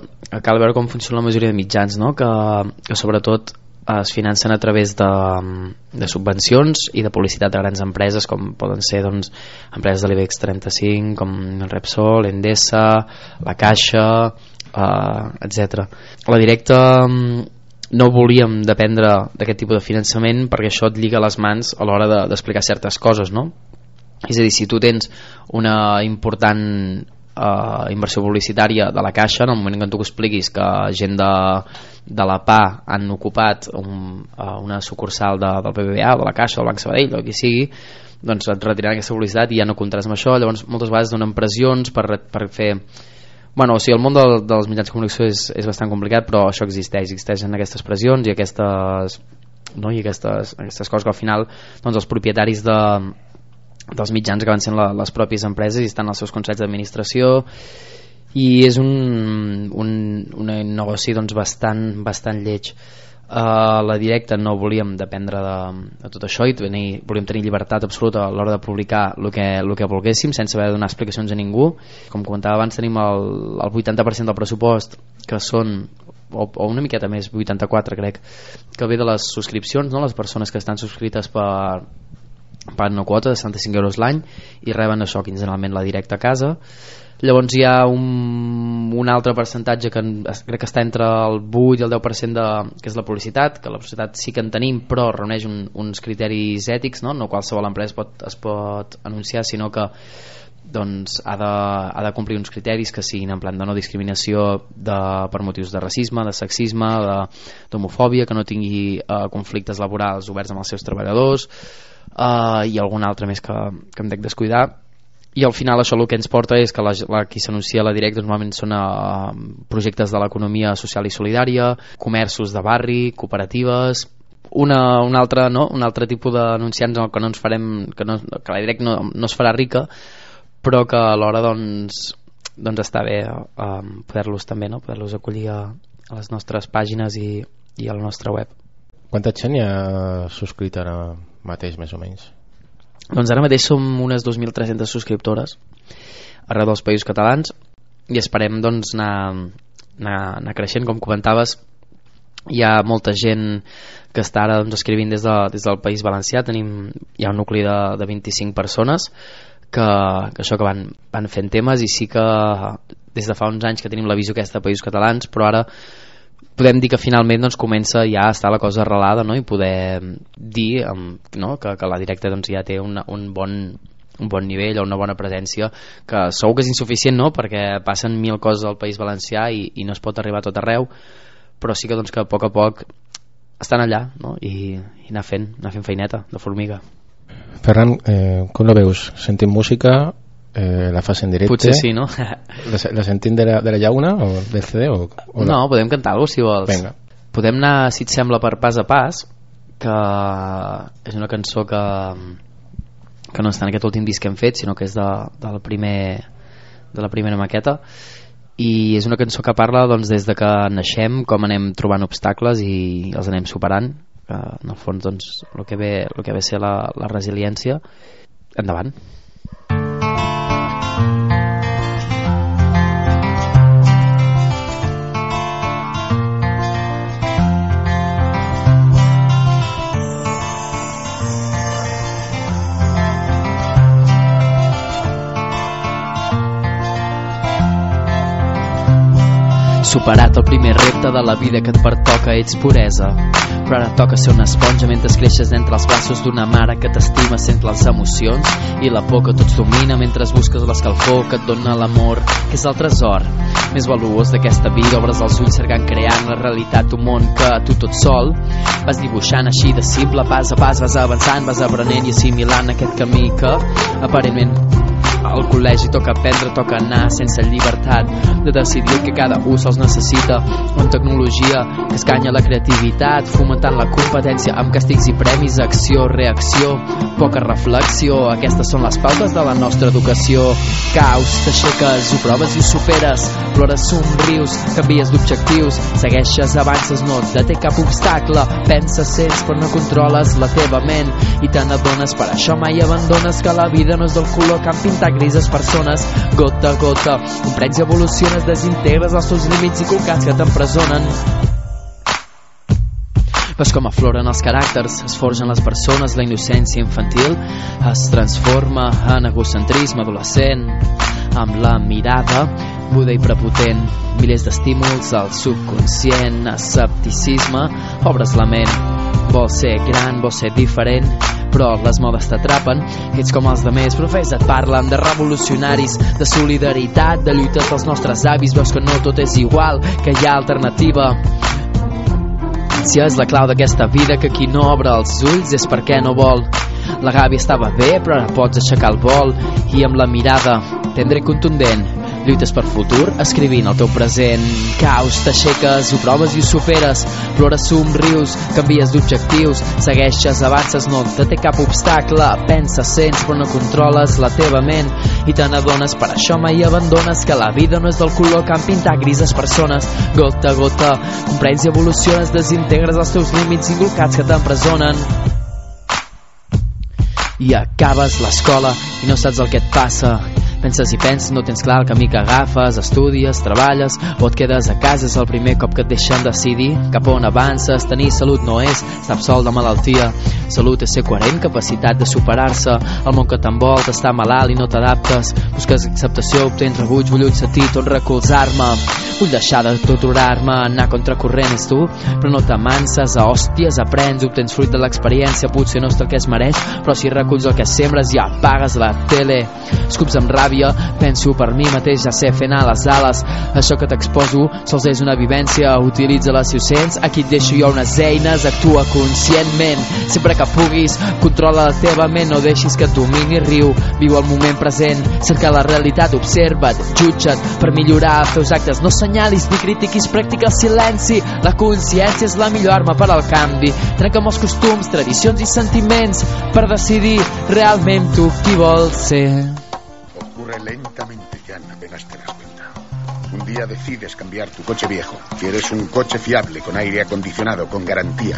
cal veure com funciona la majoria de mitjans, no? que sobretot es financen a través de subvencions i de publicitat de grans empreses, com poden ser doncs, empreses de l'IBEX 35 com el Repsol, Endesa, la Caixa, etc. La directa no volíem dependre d'aquest tipus de finançament perquè això et lliga les mans a l'hora d'explicar certes coses, no? És a dir, si tu tens una important inversió publicitària de la Caixa, en el moment que tu expliquis que gent de la PAH han ocupat una sucursal del BBVA, de la Caixa, del Banc Sabadell, o qui sigui, doncs et retiran aquesta publicitat i ja no comptaràs amb això. Llavors moltes vegades donen pressions per fer... Bueno, o sigui, el món dels mitjans de comunicació és bastant complicat, però això existeixen aquestes pressions i aquestes coses que al final doncs, els propietaris dels mitjans acaben sent les pròpies empreses i estan als seus consells d'administració, i és un negoci doncs, bastant lleig. La directa no volíem dependre de tot això i volíem tenir llibertat absoluta a l'hora de publicar el que volguéssim sense haver de donar explicacions a ningú. Com comentava abans, tenim el 80% del pressupost, que són o una miqueta més, 84 crec, que ve de les subscripcions, no? Les persones que estan subscrites per una quota de 65 euros l'any i reben això quinzenalment la directa a casa. Llavors hi ha un altre percentatge que crec que està entre el 8 i el 10% que és la publicitat, que la publicitat sí que en tenim, però reuneix uns criteris ètics, no? No qualsevol empresa es pot anunciar, sinó que doncs, ha de complir uns criteris que siguin en plan de no discriminació per motius de racisme, de sexisme, d'homofòbia, que no tingui conflictes laborals oberts amb els seus treballadors, i algun altre més que em dec descuidar. i al final això el que ens porta és que qui s'anuncia a la directa normalment són projectes de l'economia social i solidària, comerços de barri, cooperatives, un altre tipus d'anunciants en el que no ens farem, que la directa no es farà rica, però que alhora doncs està bé poder-los també, no? Poder-los acollir a les nostres pàgines i a la nostra web. Quanta gent hi ha subscrit ara mateix, més o menys? Doncs ara mateix som unes 2.300 subscriptores arreu dels països catalans i esperem doncs anar creixent. Com comentaves, hi ha molta gent que està ara doncs escrivint des del País Valencià. Hi ha un nucli de 25 persones que això que van fent temes, i sí que des de fa uns anys que tenim l'aviso aquesta de Països Catalans, però ara podem dir que finalment doncs comença ja a estar la cosa arrelada, no? I poder dir que la directa doncs ja té un bon nivell o una bona presència, que segur que és insuficient, no? Perquè passen mil coses al País Valencià i no es pot arribar tot arreu, però sí que doncs que a poc estan allà, no? I anar fent feineta de formiga. Ferran, com ho veus? Sentim música, la fas en directe? Potser sí, no? la sentim de la llauna o del CD? O no, podem cantar alguna cosa si vols. Venga. Podem anar, si et sembla, per Pas a Pas, que és una cançó que no està en aquest últim disc que hem fet, sinó que és de la primera maqueta, i és una cançó que parla doncs des de que naixem, com anem trobant obstacles i els anem superant. En el fons doncs el que ve a ser la resiliència. Endavant. Superat el primer repte de la vida que et pertoca, ets puresa. Però ara toca ser una esponja mentre creixes entre els braços d'una mare que t'estima, sent les emocions i la por que tots domina mentre busques l'escalfor que et dona l'amor, que és el tresor més valuós d'aquesta vida. Obres els ulls cercant, creant la realitat, un món que tu tot sol vas dibuixant així de simple. Pas a pas vas avançant, vas aprenent i assimilant aquest camí que aparentment al col·legi toca aprendre, toca anar sense llibertat de decidir que cada un se'ls necessita, amb tecnologia que escanya la creativitat, fomentant la competència amb càstigs i premis, acció, reacció, poca reflexió. Aquestes són les pautes de la nostra educació. Caus, t'aixeques, ho proves i ho superes, plores, somrius, canvies d'objectius, segueixes, avances, no et deté cap obstacle, penses, sents però no controles la teva ment i te n'adones. Per això mai abandones, que la vida no és del color que han pintat grises persones. Gota a gota comprens i evoluciones, desintegres els teus límits i col·locats que t'empresonen. Ves com afloren els caràcters, es forgen les persones, la innocència infantil es transforma en egocentrisme adolescent, amb la mirada buda i prepotent, milers d'estímuls al subconscient, escepticisme, obres la ment. Vols ser gran, vols ser diferent, però les modes t'atrapen, ets com els demés, profes et parlen de revolucionaris, de solidaritat, de lluites dels nostres avis. Veus que no tot és igual, que hi ha alternativa. Si és la clau d'aquesta vida, que qui no obre els ulls és perquè no vol. La gàbia estava bé, però ara pots aixecar el vol i amb la mirada tindré contundent. Lluites per futur, escrivint el teu present. Caus, t'aixeques, ho proves i ho superes, plores, somrius, canvies d'objectius, segueixes, avances, no et deté cap obstacle, penses, sents però no controles la teva ment i te n'adones. Per això mai abandones, que la vida no és del color que han pintat grises persones. Gota a gota comprens i evoluciones, desintegres els teus límits inculcats que t'empresonen. I acabes l'escola i no saps el que et passa. Penses i penses, no tens clar el camí que agafes, estudies, treballes o et quedes a casa. És el primer cop que et deixen decidir cap on avances. Tenir salut no és estar sol de malaltia, salut és ser coherent, capacitat de superar-se. El món que t'envolta està malalt i no t'adaptes, busques acceptació, obtens rebuig, vull un sentit on recolzar-me, vull deixar de torturar-me, anar contracorrent és tu, però no t'amanses a hòsties, aprens, obtens fruit de l'experiència. Potser no és el que es mereix, però si reculls el que sembres i apagues la tele, escups amb ràbia ràbia, penso per mi mateix ja sé fer anar les ales. Això que t'exposo sols és una vivència, utilitza-la si ho sents, aquí et deixo jo unes eines, actua conscientment sempre que puguis, controla la teva ment, no deixis que et domini, riu, viu el moment present, cerca la realitat, observa't, jutja't per millorar els teus actes, no assenyalis ni critiquis, practica el silenci, la consciència és la millor arma per al canvi, trenca amb els costums, tradicions i sentiments per decidir realment tu qui vols ser. Ocurre lentamente, ya apenas te das cuenta. Un día decides cambiar tu coche viejo, quieres un coche fiable, con aire acondicionado, con garantía.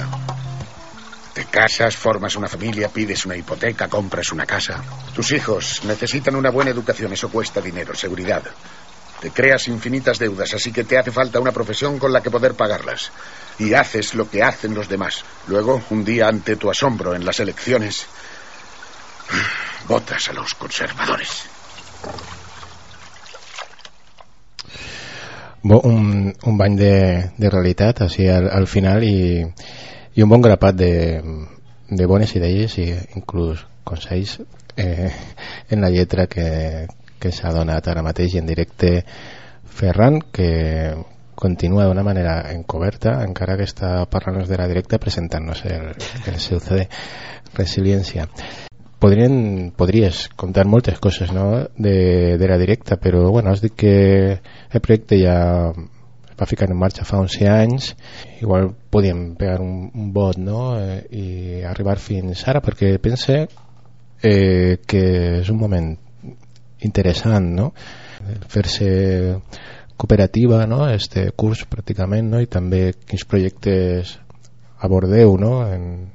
Te casas, formas una familia, pides una hipoteca, compras una casa. Tus hijos necesitan una buena educación, eso cuesta dinero, seguridad. Te creas infinitas deudas, así que te hace falta una profesión con la que poder pagarlas. Y haces lo que hacen los demás. Luego, un día ante tu asombro en las elecciones, votas a los conservadores. Un bany de realitat, així al final, i un bon grapat de bones idees i inclús consells en la lletra que s'ha donat ara mateix i en directe Ferran, que continua d'una manera encoberta encara que està parlant-nos de la directa, presentant-nos el seu CD Resiliència. Podries contar moltes coses, no? de la directa, però bueno, has dit que el projecte ja va ficar en marxa fa 11 anys, igual podíem pegar un bot, no? I arribar fins ara, perquè pense que és un moment interessant, no? Fer-se cooperativa, no? Este curs pràcticament, no? I també quins projectes abordeu, no? En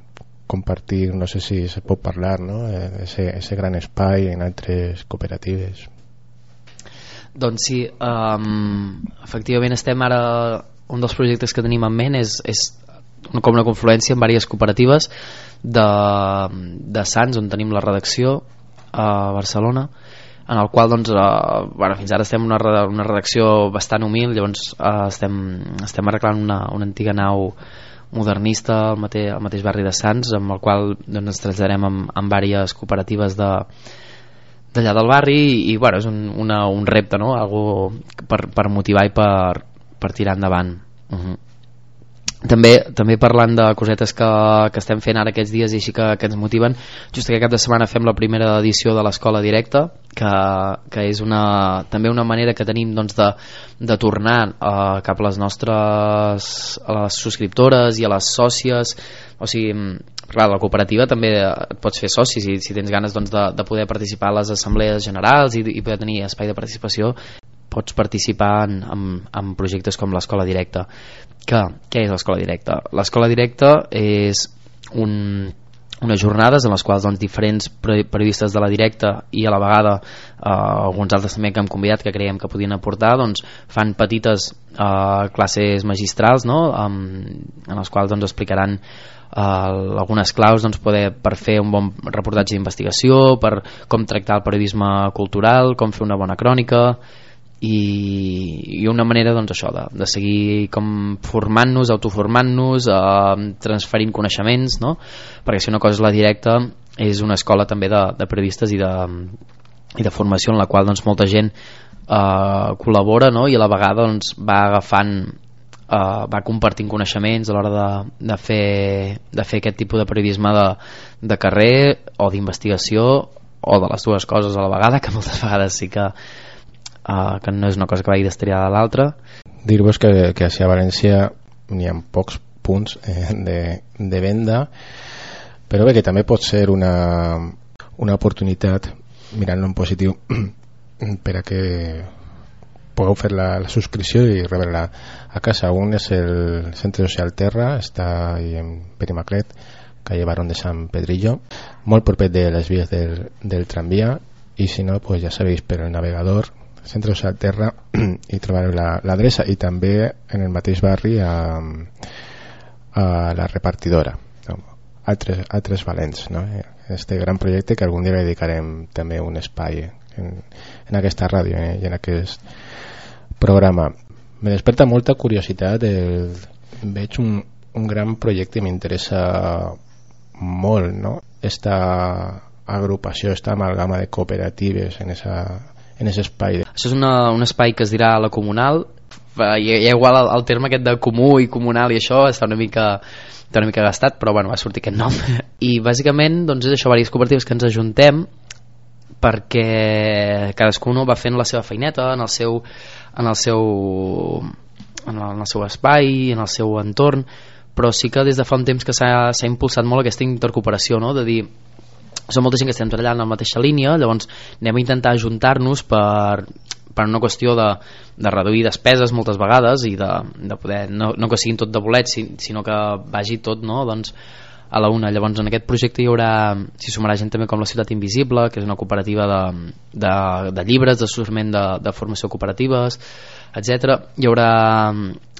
compartir, no sé si se pot parlar, no? Ese gran espai en altres cooperatives. Doncs sí, efectivament estem ara, un dels projectes que tenim en ment és com una confluència en diverses cooperatives de Sants, on tenim la redacció a Barcelona, en el qual doncs, fins ara estem una redacció bastant humil, llavors estem arreglant una antiga nau modernista al mateix barri de Sants, amb el qual doncs, ens traslladarem en diverses cooperatives d'allà del barri i bueno, és un repte, no? Algo per motivar i per tirar endavant. També parlant de cosetes que estem fent ara aquests dies i així que ens motiven, just aquest cap de setmana fem la primera edició de l'escola directa, que és també una manera que tenim doncs, de tornar cap a les nostres subscriptores i a les sòcies, o sigui, clar, la cooperativa també et pots fer socis i si tens ganes doncs, de poder participar a les assemblees generals i poder tenir espai de participació, pots participar en projectes com l'escola directa. Què és l'escola directa? L'escola directa és unes jornades en les quals doncs, diferents periodistes de la directa i a la vegada alguns altres també que hem convidat que creiem que podien aportar doncs, fan petites classes magistrals, no? En les quals doncs, explicaran algunes claus doncs, per fer un bon reportatge d'investigació, per com tractar el periodisme cultural, com fer una bona crònica i una manera doncs, això, de seguir com formant-nos, autoformant-nos, transferint coneixements, no? Perquè si una cosa és la directa, és una escola també de periodistes i de formació en la qual doncs, molta gent col·labora, no? I a la vegada doncs, va compartint coneixements a l'hora de fer aquest tipus de periodisme de carrer o d'investigació o de les dues coses a la vegada, que moltes vegades sí que no és una cosa que vagi destriada de l'altra. Dir-vos que a València n'hi ha pocs punts de venda, però bé, que també pot ser una oportunitat, mirant-lo en positiu, per a que pugueu fer la subscripció i rebre-la a casa. Un és el centre social Terra, està en Benimaclet, calle Barón de San Pedrillo, molt propet de les vies del tramvia, i si no, pues ja sabeu, per el navegador Centre Social Terra i trobareu l'adreça, i també en el mateix barri a la repartidora, a Tres Valents, no? Este gran projecte que algun dia dedicarem també un espai en aquesta ràdio i en aquest programa. Me desperta molta curiositat, veig un gran projecte i m'interessa molt, no? Esta agrupació, esta amalgama de cooperatives en esa en aquest espai. Això és un espai que es dirà la comunal. Hi ha igual el terme aquest de comú i comunal i això està una mica gastat, però bueno, va sortir aquest nom. I bàsicament doncs és això, diverses cooperatives que ens ajuntem perquè cadascú va fent la seva feineta en el seu espai, en el seu entorn, però sí que des de fa un temps que s'ha impulsat molt aquesta intercooperació, no? De dir, som molta gent que estem treballant en la mateixa línia, llavors anem a intentar ajuntar-nos per una qüestió de reduir despeses moltes vegades i de poder, no que siguin tot de bolets, sinó que vagi tot, no? Doncs a la una. Llavors en aquest projecte s'hi sumarà gent també com la Ciutat Invisible, que és una cooperativa de llibres, d'assortiment de formació cooperatives, etc. Hi haurà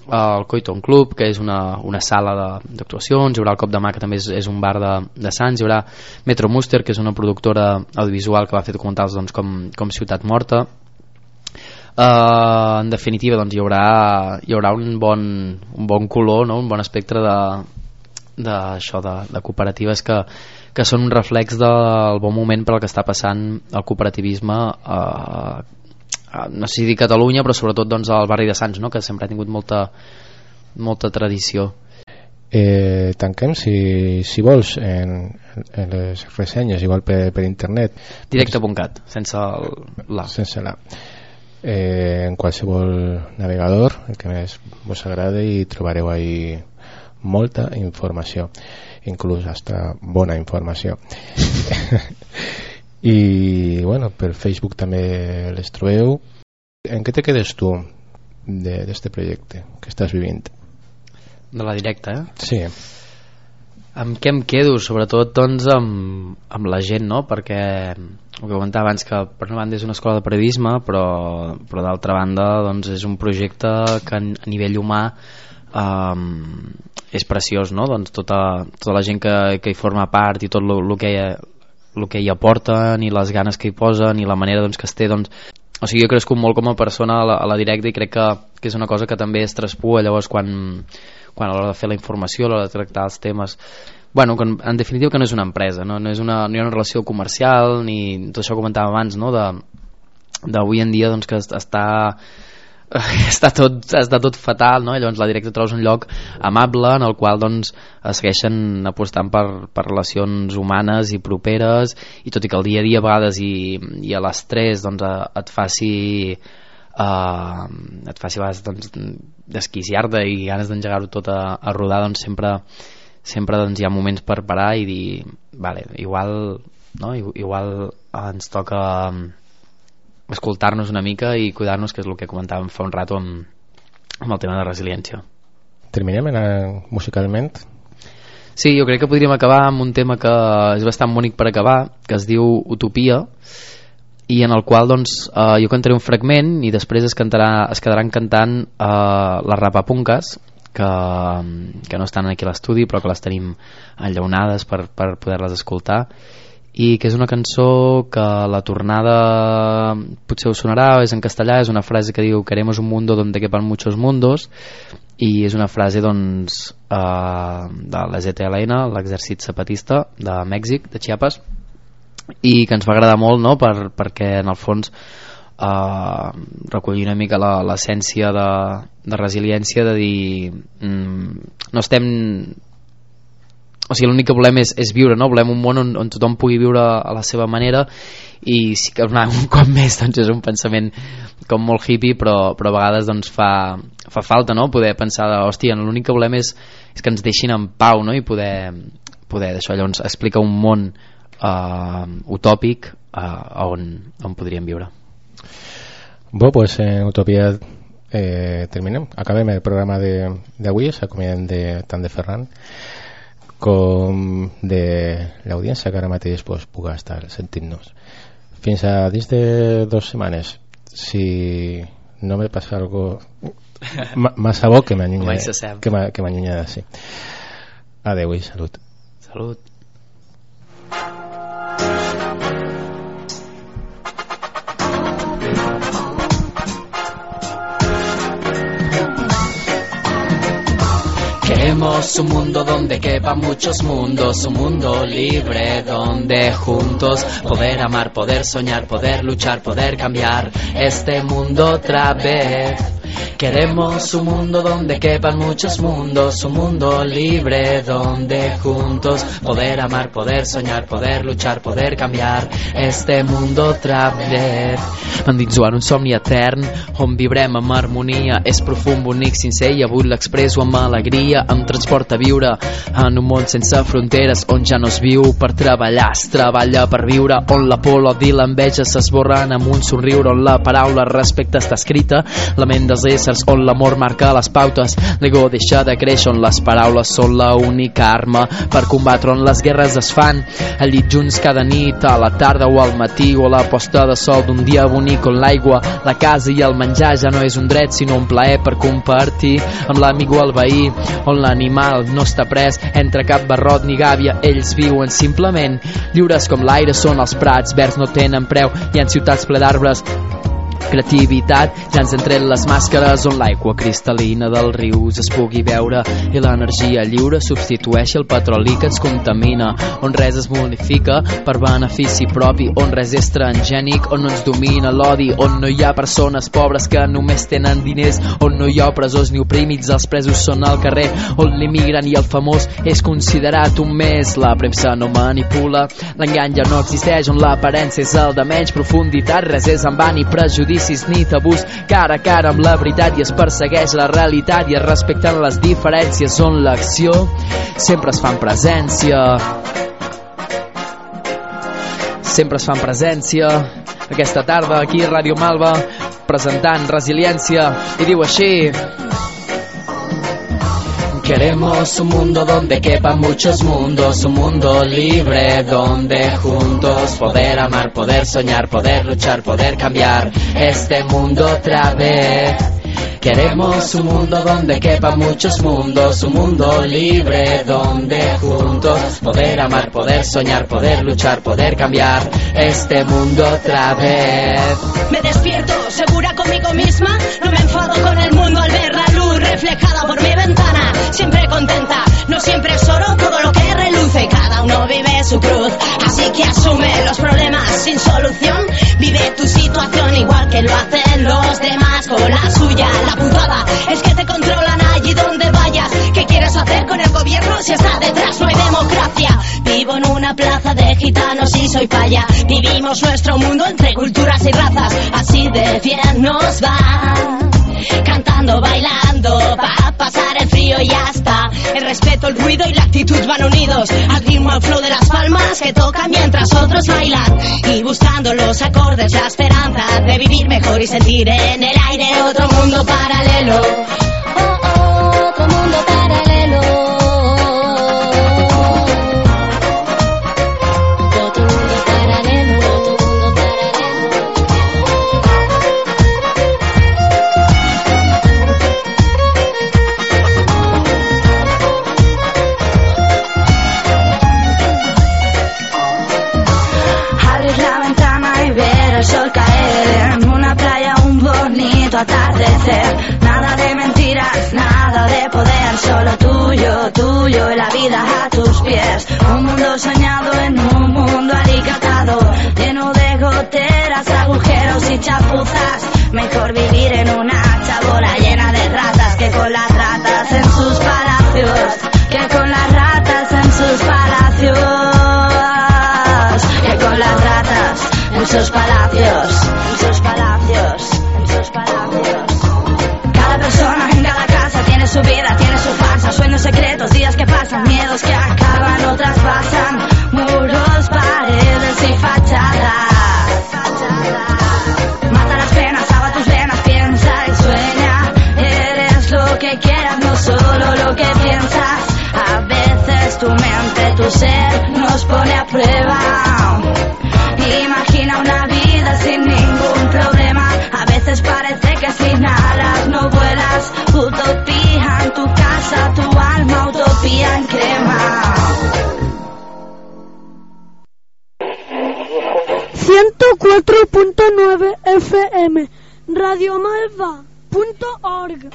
el Koiton Club, que és una sala d'actuacions, hi haurà el Cop de Mà, que també és un bar de Sants, hi haurà Metro Muster, que és una productora audiovisual que va fer documentals doncs, com Ciutat Morta. En definitiva doncs, hi haurà un bon color, no? Un bon espectre de cooperatives que són un reflex del bon moment per al que està passant el cooperativisme no sé si dir Catalunya, però sobretot doncs, al barri de Sants, no? Que sempre ha tingut molta tradició. Tanquem si vols en les ressenyes igual per internet directa.cat sense la en qualsevol navegador el que més vos agrada i trobareu ahí molta informació, inclús hasta bona informació. I bueno, per Facebook també les trobeu. En què te quedes tu d'este projecte que estàs vivint? De la directa, Sí. Amb què em quedo? Sobretot doncs, amb la gent, no? Perquè el que comentava abans, que per una banda és una escola de periodisme, però d'altra banda doncs, és un projecte que a nivell humà és preciós, no? Doncs tota la gent que hi forma part i tot el que hi aporten i les ganes que hi posen i la manera doncs, que es té doncs... o sigui, jo he crescut molt com a persona a la directa i crec que és una cosa que també es traspua llavors quan a l'hora de fer la informació, a l'hora de tractar els temes, bueno, en definitiva que no és una empresa, no hi ha una relació comercial ni tot això que comentava abans, no? D'avui en dia doncs, que està tot fatal, no? Llavors la directa trobes un lloc amable en el qual doncs, segueixen apostant per relacions humanes i properes, i tot i que el dia a dia a vegades i a l'estrès doncs, et faci a vegades doncs, desquiciar-te i ganes d'engegar-ho tot a rodar, doncs sempre doncs, hi ha moments per parar i dir, vale, igual, no? Igual ens toca escoltar-nos una mica i cuidar-nos, que és el que comentàvem fa un rato amb el tema de resiliència. Terminem musicalment? Sí, jo crec que podríem acabar amb un tema que és bastant bonic per acabar, que es diu Utopia, i en el qual doncs, jo cantaré un fragment i després es quedaran cantant les rapapunques, que no estan aquí a l'estudi però que les tenim enllaunades per poder-les escoltar, i que és una cançó que la tornada potser us sonarà, és en castellà, és una frase que diu queremos un mundo donde quepan muchos mundos, i és una frase doncs, de la ZLN, l'exèrcit zapatista de Mèxic, de Chiapas, i que ens va agradar molt, no? Perquè en el fons recollir una mica l'essència de resiliència, de dir no estem... O sigui, l'únic que volem és viure, no? Volem un món on tothom pugui viure a la seva manera, i sí que un cop més doncs, és un pensament com molt hippie, però a vegades doncs, fa falta, no? Poder pensar, hòstia, l'únic que volem és que ens deixin en pau, no? I poder d'això, llavors explica un món utòpic on podríem viure. Bé, doncs en Utopia terminem. Acabem el programa d'avui, s'acomiadem tant de Ferran com de l'audiència que ara mateix pues, puga estar sentint-nos. Fins a dins de 2 setmanes, si no me passa algo massa bo que m'allunyarà. Sí. Adeu i salut. Salut. Queremos un mundo donde quepan muchos mundos, un mundo libre donde juntos poder amar, poder soñar, poder luchar, poder cambiar este mundo otra vez. Queremos un mundo donde quepan muchos mundos, un mundo libre donde juntos poder amar, poder soñar, poder luchar, poder cambiar este mundo otra vez. M'endinsant un somni etern on vibrem amb harmonia, és profund, bonic, sincer i avui l'expresso amb alegria. Em transporta a viure en un món sense fronteres on ja no es viu per treballar, es treballa per viure, on la por, l'odi i l'enveja s'esborren amb un somriure, on la paraula respecte està escrita, la ment dels éssers, on l'amor marca les pautes, l'ego deixa de créixer, on les paraules són l'única arma per combatre, on les guerres es fan al llit junts cada nit, a la tarda o al matí o a la posta de sol d'un dia bonic, on l'aigua, la casa i el menjar ja no és un dret sinó un plaer per compartir amb l'amic o el veí, on l'animal no està pres entre cap barrot ni gàbia, ells viuen simplement lliures com l'aire, són els prats verds, no tenen preu, hi ha ciutats ple d'arbres, creativitat, ja ens hem tret les màscares, on l'aigua cristal·lina dels rius es pugui veure i l'energia lliure substitueixi el petroli que ens contamina, on res es modifica per benefici propi, on res és transgènic, on no ens domina l'odi, on no hi ha persones pobres que només tenen diners, on no hi ha opressors ni oprimits, els presos són al carrer, on l'immigrant i el famós és considerat un més, la premsa no manipula, l'engany ja no existeix, on l'aparença és el de menys profunditat, res és en van i prejudici ni tabús, cara a cara amb la veritat, i es persegueix la realitat i es respecten les diferències, on l'acció sempre es fa en presència, sempre es fa en presència. Aquesta tarda aquí a Ràdio Malva presentant Resiliència, i diu així: queremos un mundo donde quepan muchos mundos, un mundo libre donde juntos poder amar, poder soñar, poder luchar, poder cambiar este mundo otra vez. Queremos un mundo donde quepan muchos mundos, un mundo libre donde juntos poder amar, poder soñar, poder luchar, poder cambiar este mundo otra vez. Me despierto segura conmigo misma, no me enfado con el mundo al ver la luz reflejada por mi ventana. Siempre contenta, no siempre es oro todo lo que reluce, cada uno vive su cruz, así que asume los problemas sin solución, vive tu situación igual que lo hacen los demás con la suya. La putada es que te controlan allí donde vayas. ¿Qué quieres hacer con el gobierno si está detrás? No hay democracia. Vivo en una plaza de gitanos y soy paya. Vivimos nuestro mundo entre culturas y razas, así de bien nos va. Cantando, bailando, va a pasar el frío y ya está. El respeto, el ruido y la actitud van unidos al ritmo, al flow de las palmas que tocan mientras otros bailan, y buscando los acordes, la esperanza de vivir mejor y sentir en el aire otro mundo paralelo. Otro mundo paralelo. Otro mundo paralelo. Otro mundo paralelo. Sol caer en una playa, un bonito atardecer, nada de mentiras, nada de poder, solo tuyo, tuyo y la vida a tus pies, un mundo soñado en un mundo alicatado, lleno de goteras, agujeros y chapuzas, mejor vivir en una chabola llena de ratas que con las ratas en sus palacios, que con las ratas en sus palacios, que con las ratas en sus palacios, en sus palacios, en sus palacios. Cada persona en cada casa tiene su vida, tiene su farsa, sueños secretos, días que pasan, miedos que acaban o traspasan, muros, paredes y fachadas. Mata las penas, lava tus venas, piensa y sueña, eres lo que quieras, no solo lo que piensas. A veces tu mente, tu ser nos pone a prueba. Imagina una vida sin ningún problema, a veces parece que sin alas no vuelas. Utopía en tu casa, tu alma, utopía en crema. 104.9 FM, radiomalva.org.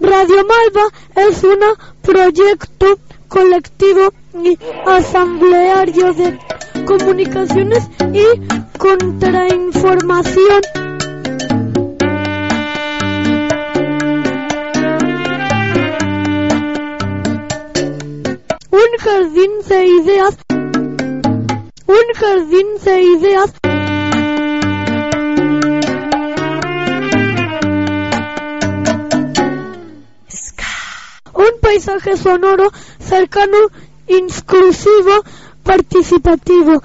Radio Radio Malva es un proyecto colectivo y asambleario de comunicaciones y contrainformación. Un jardín de ideas. Un paisaje sonoro cercano, inclusivo, participativo.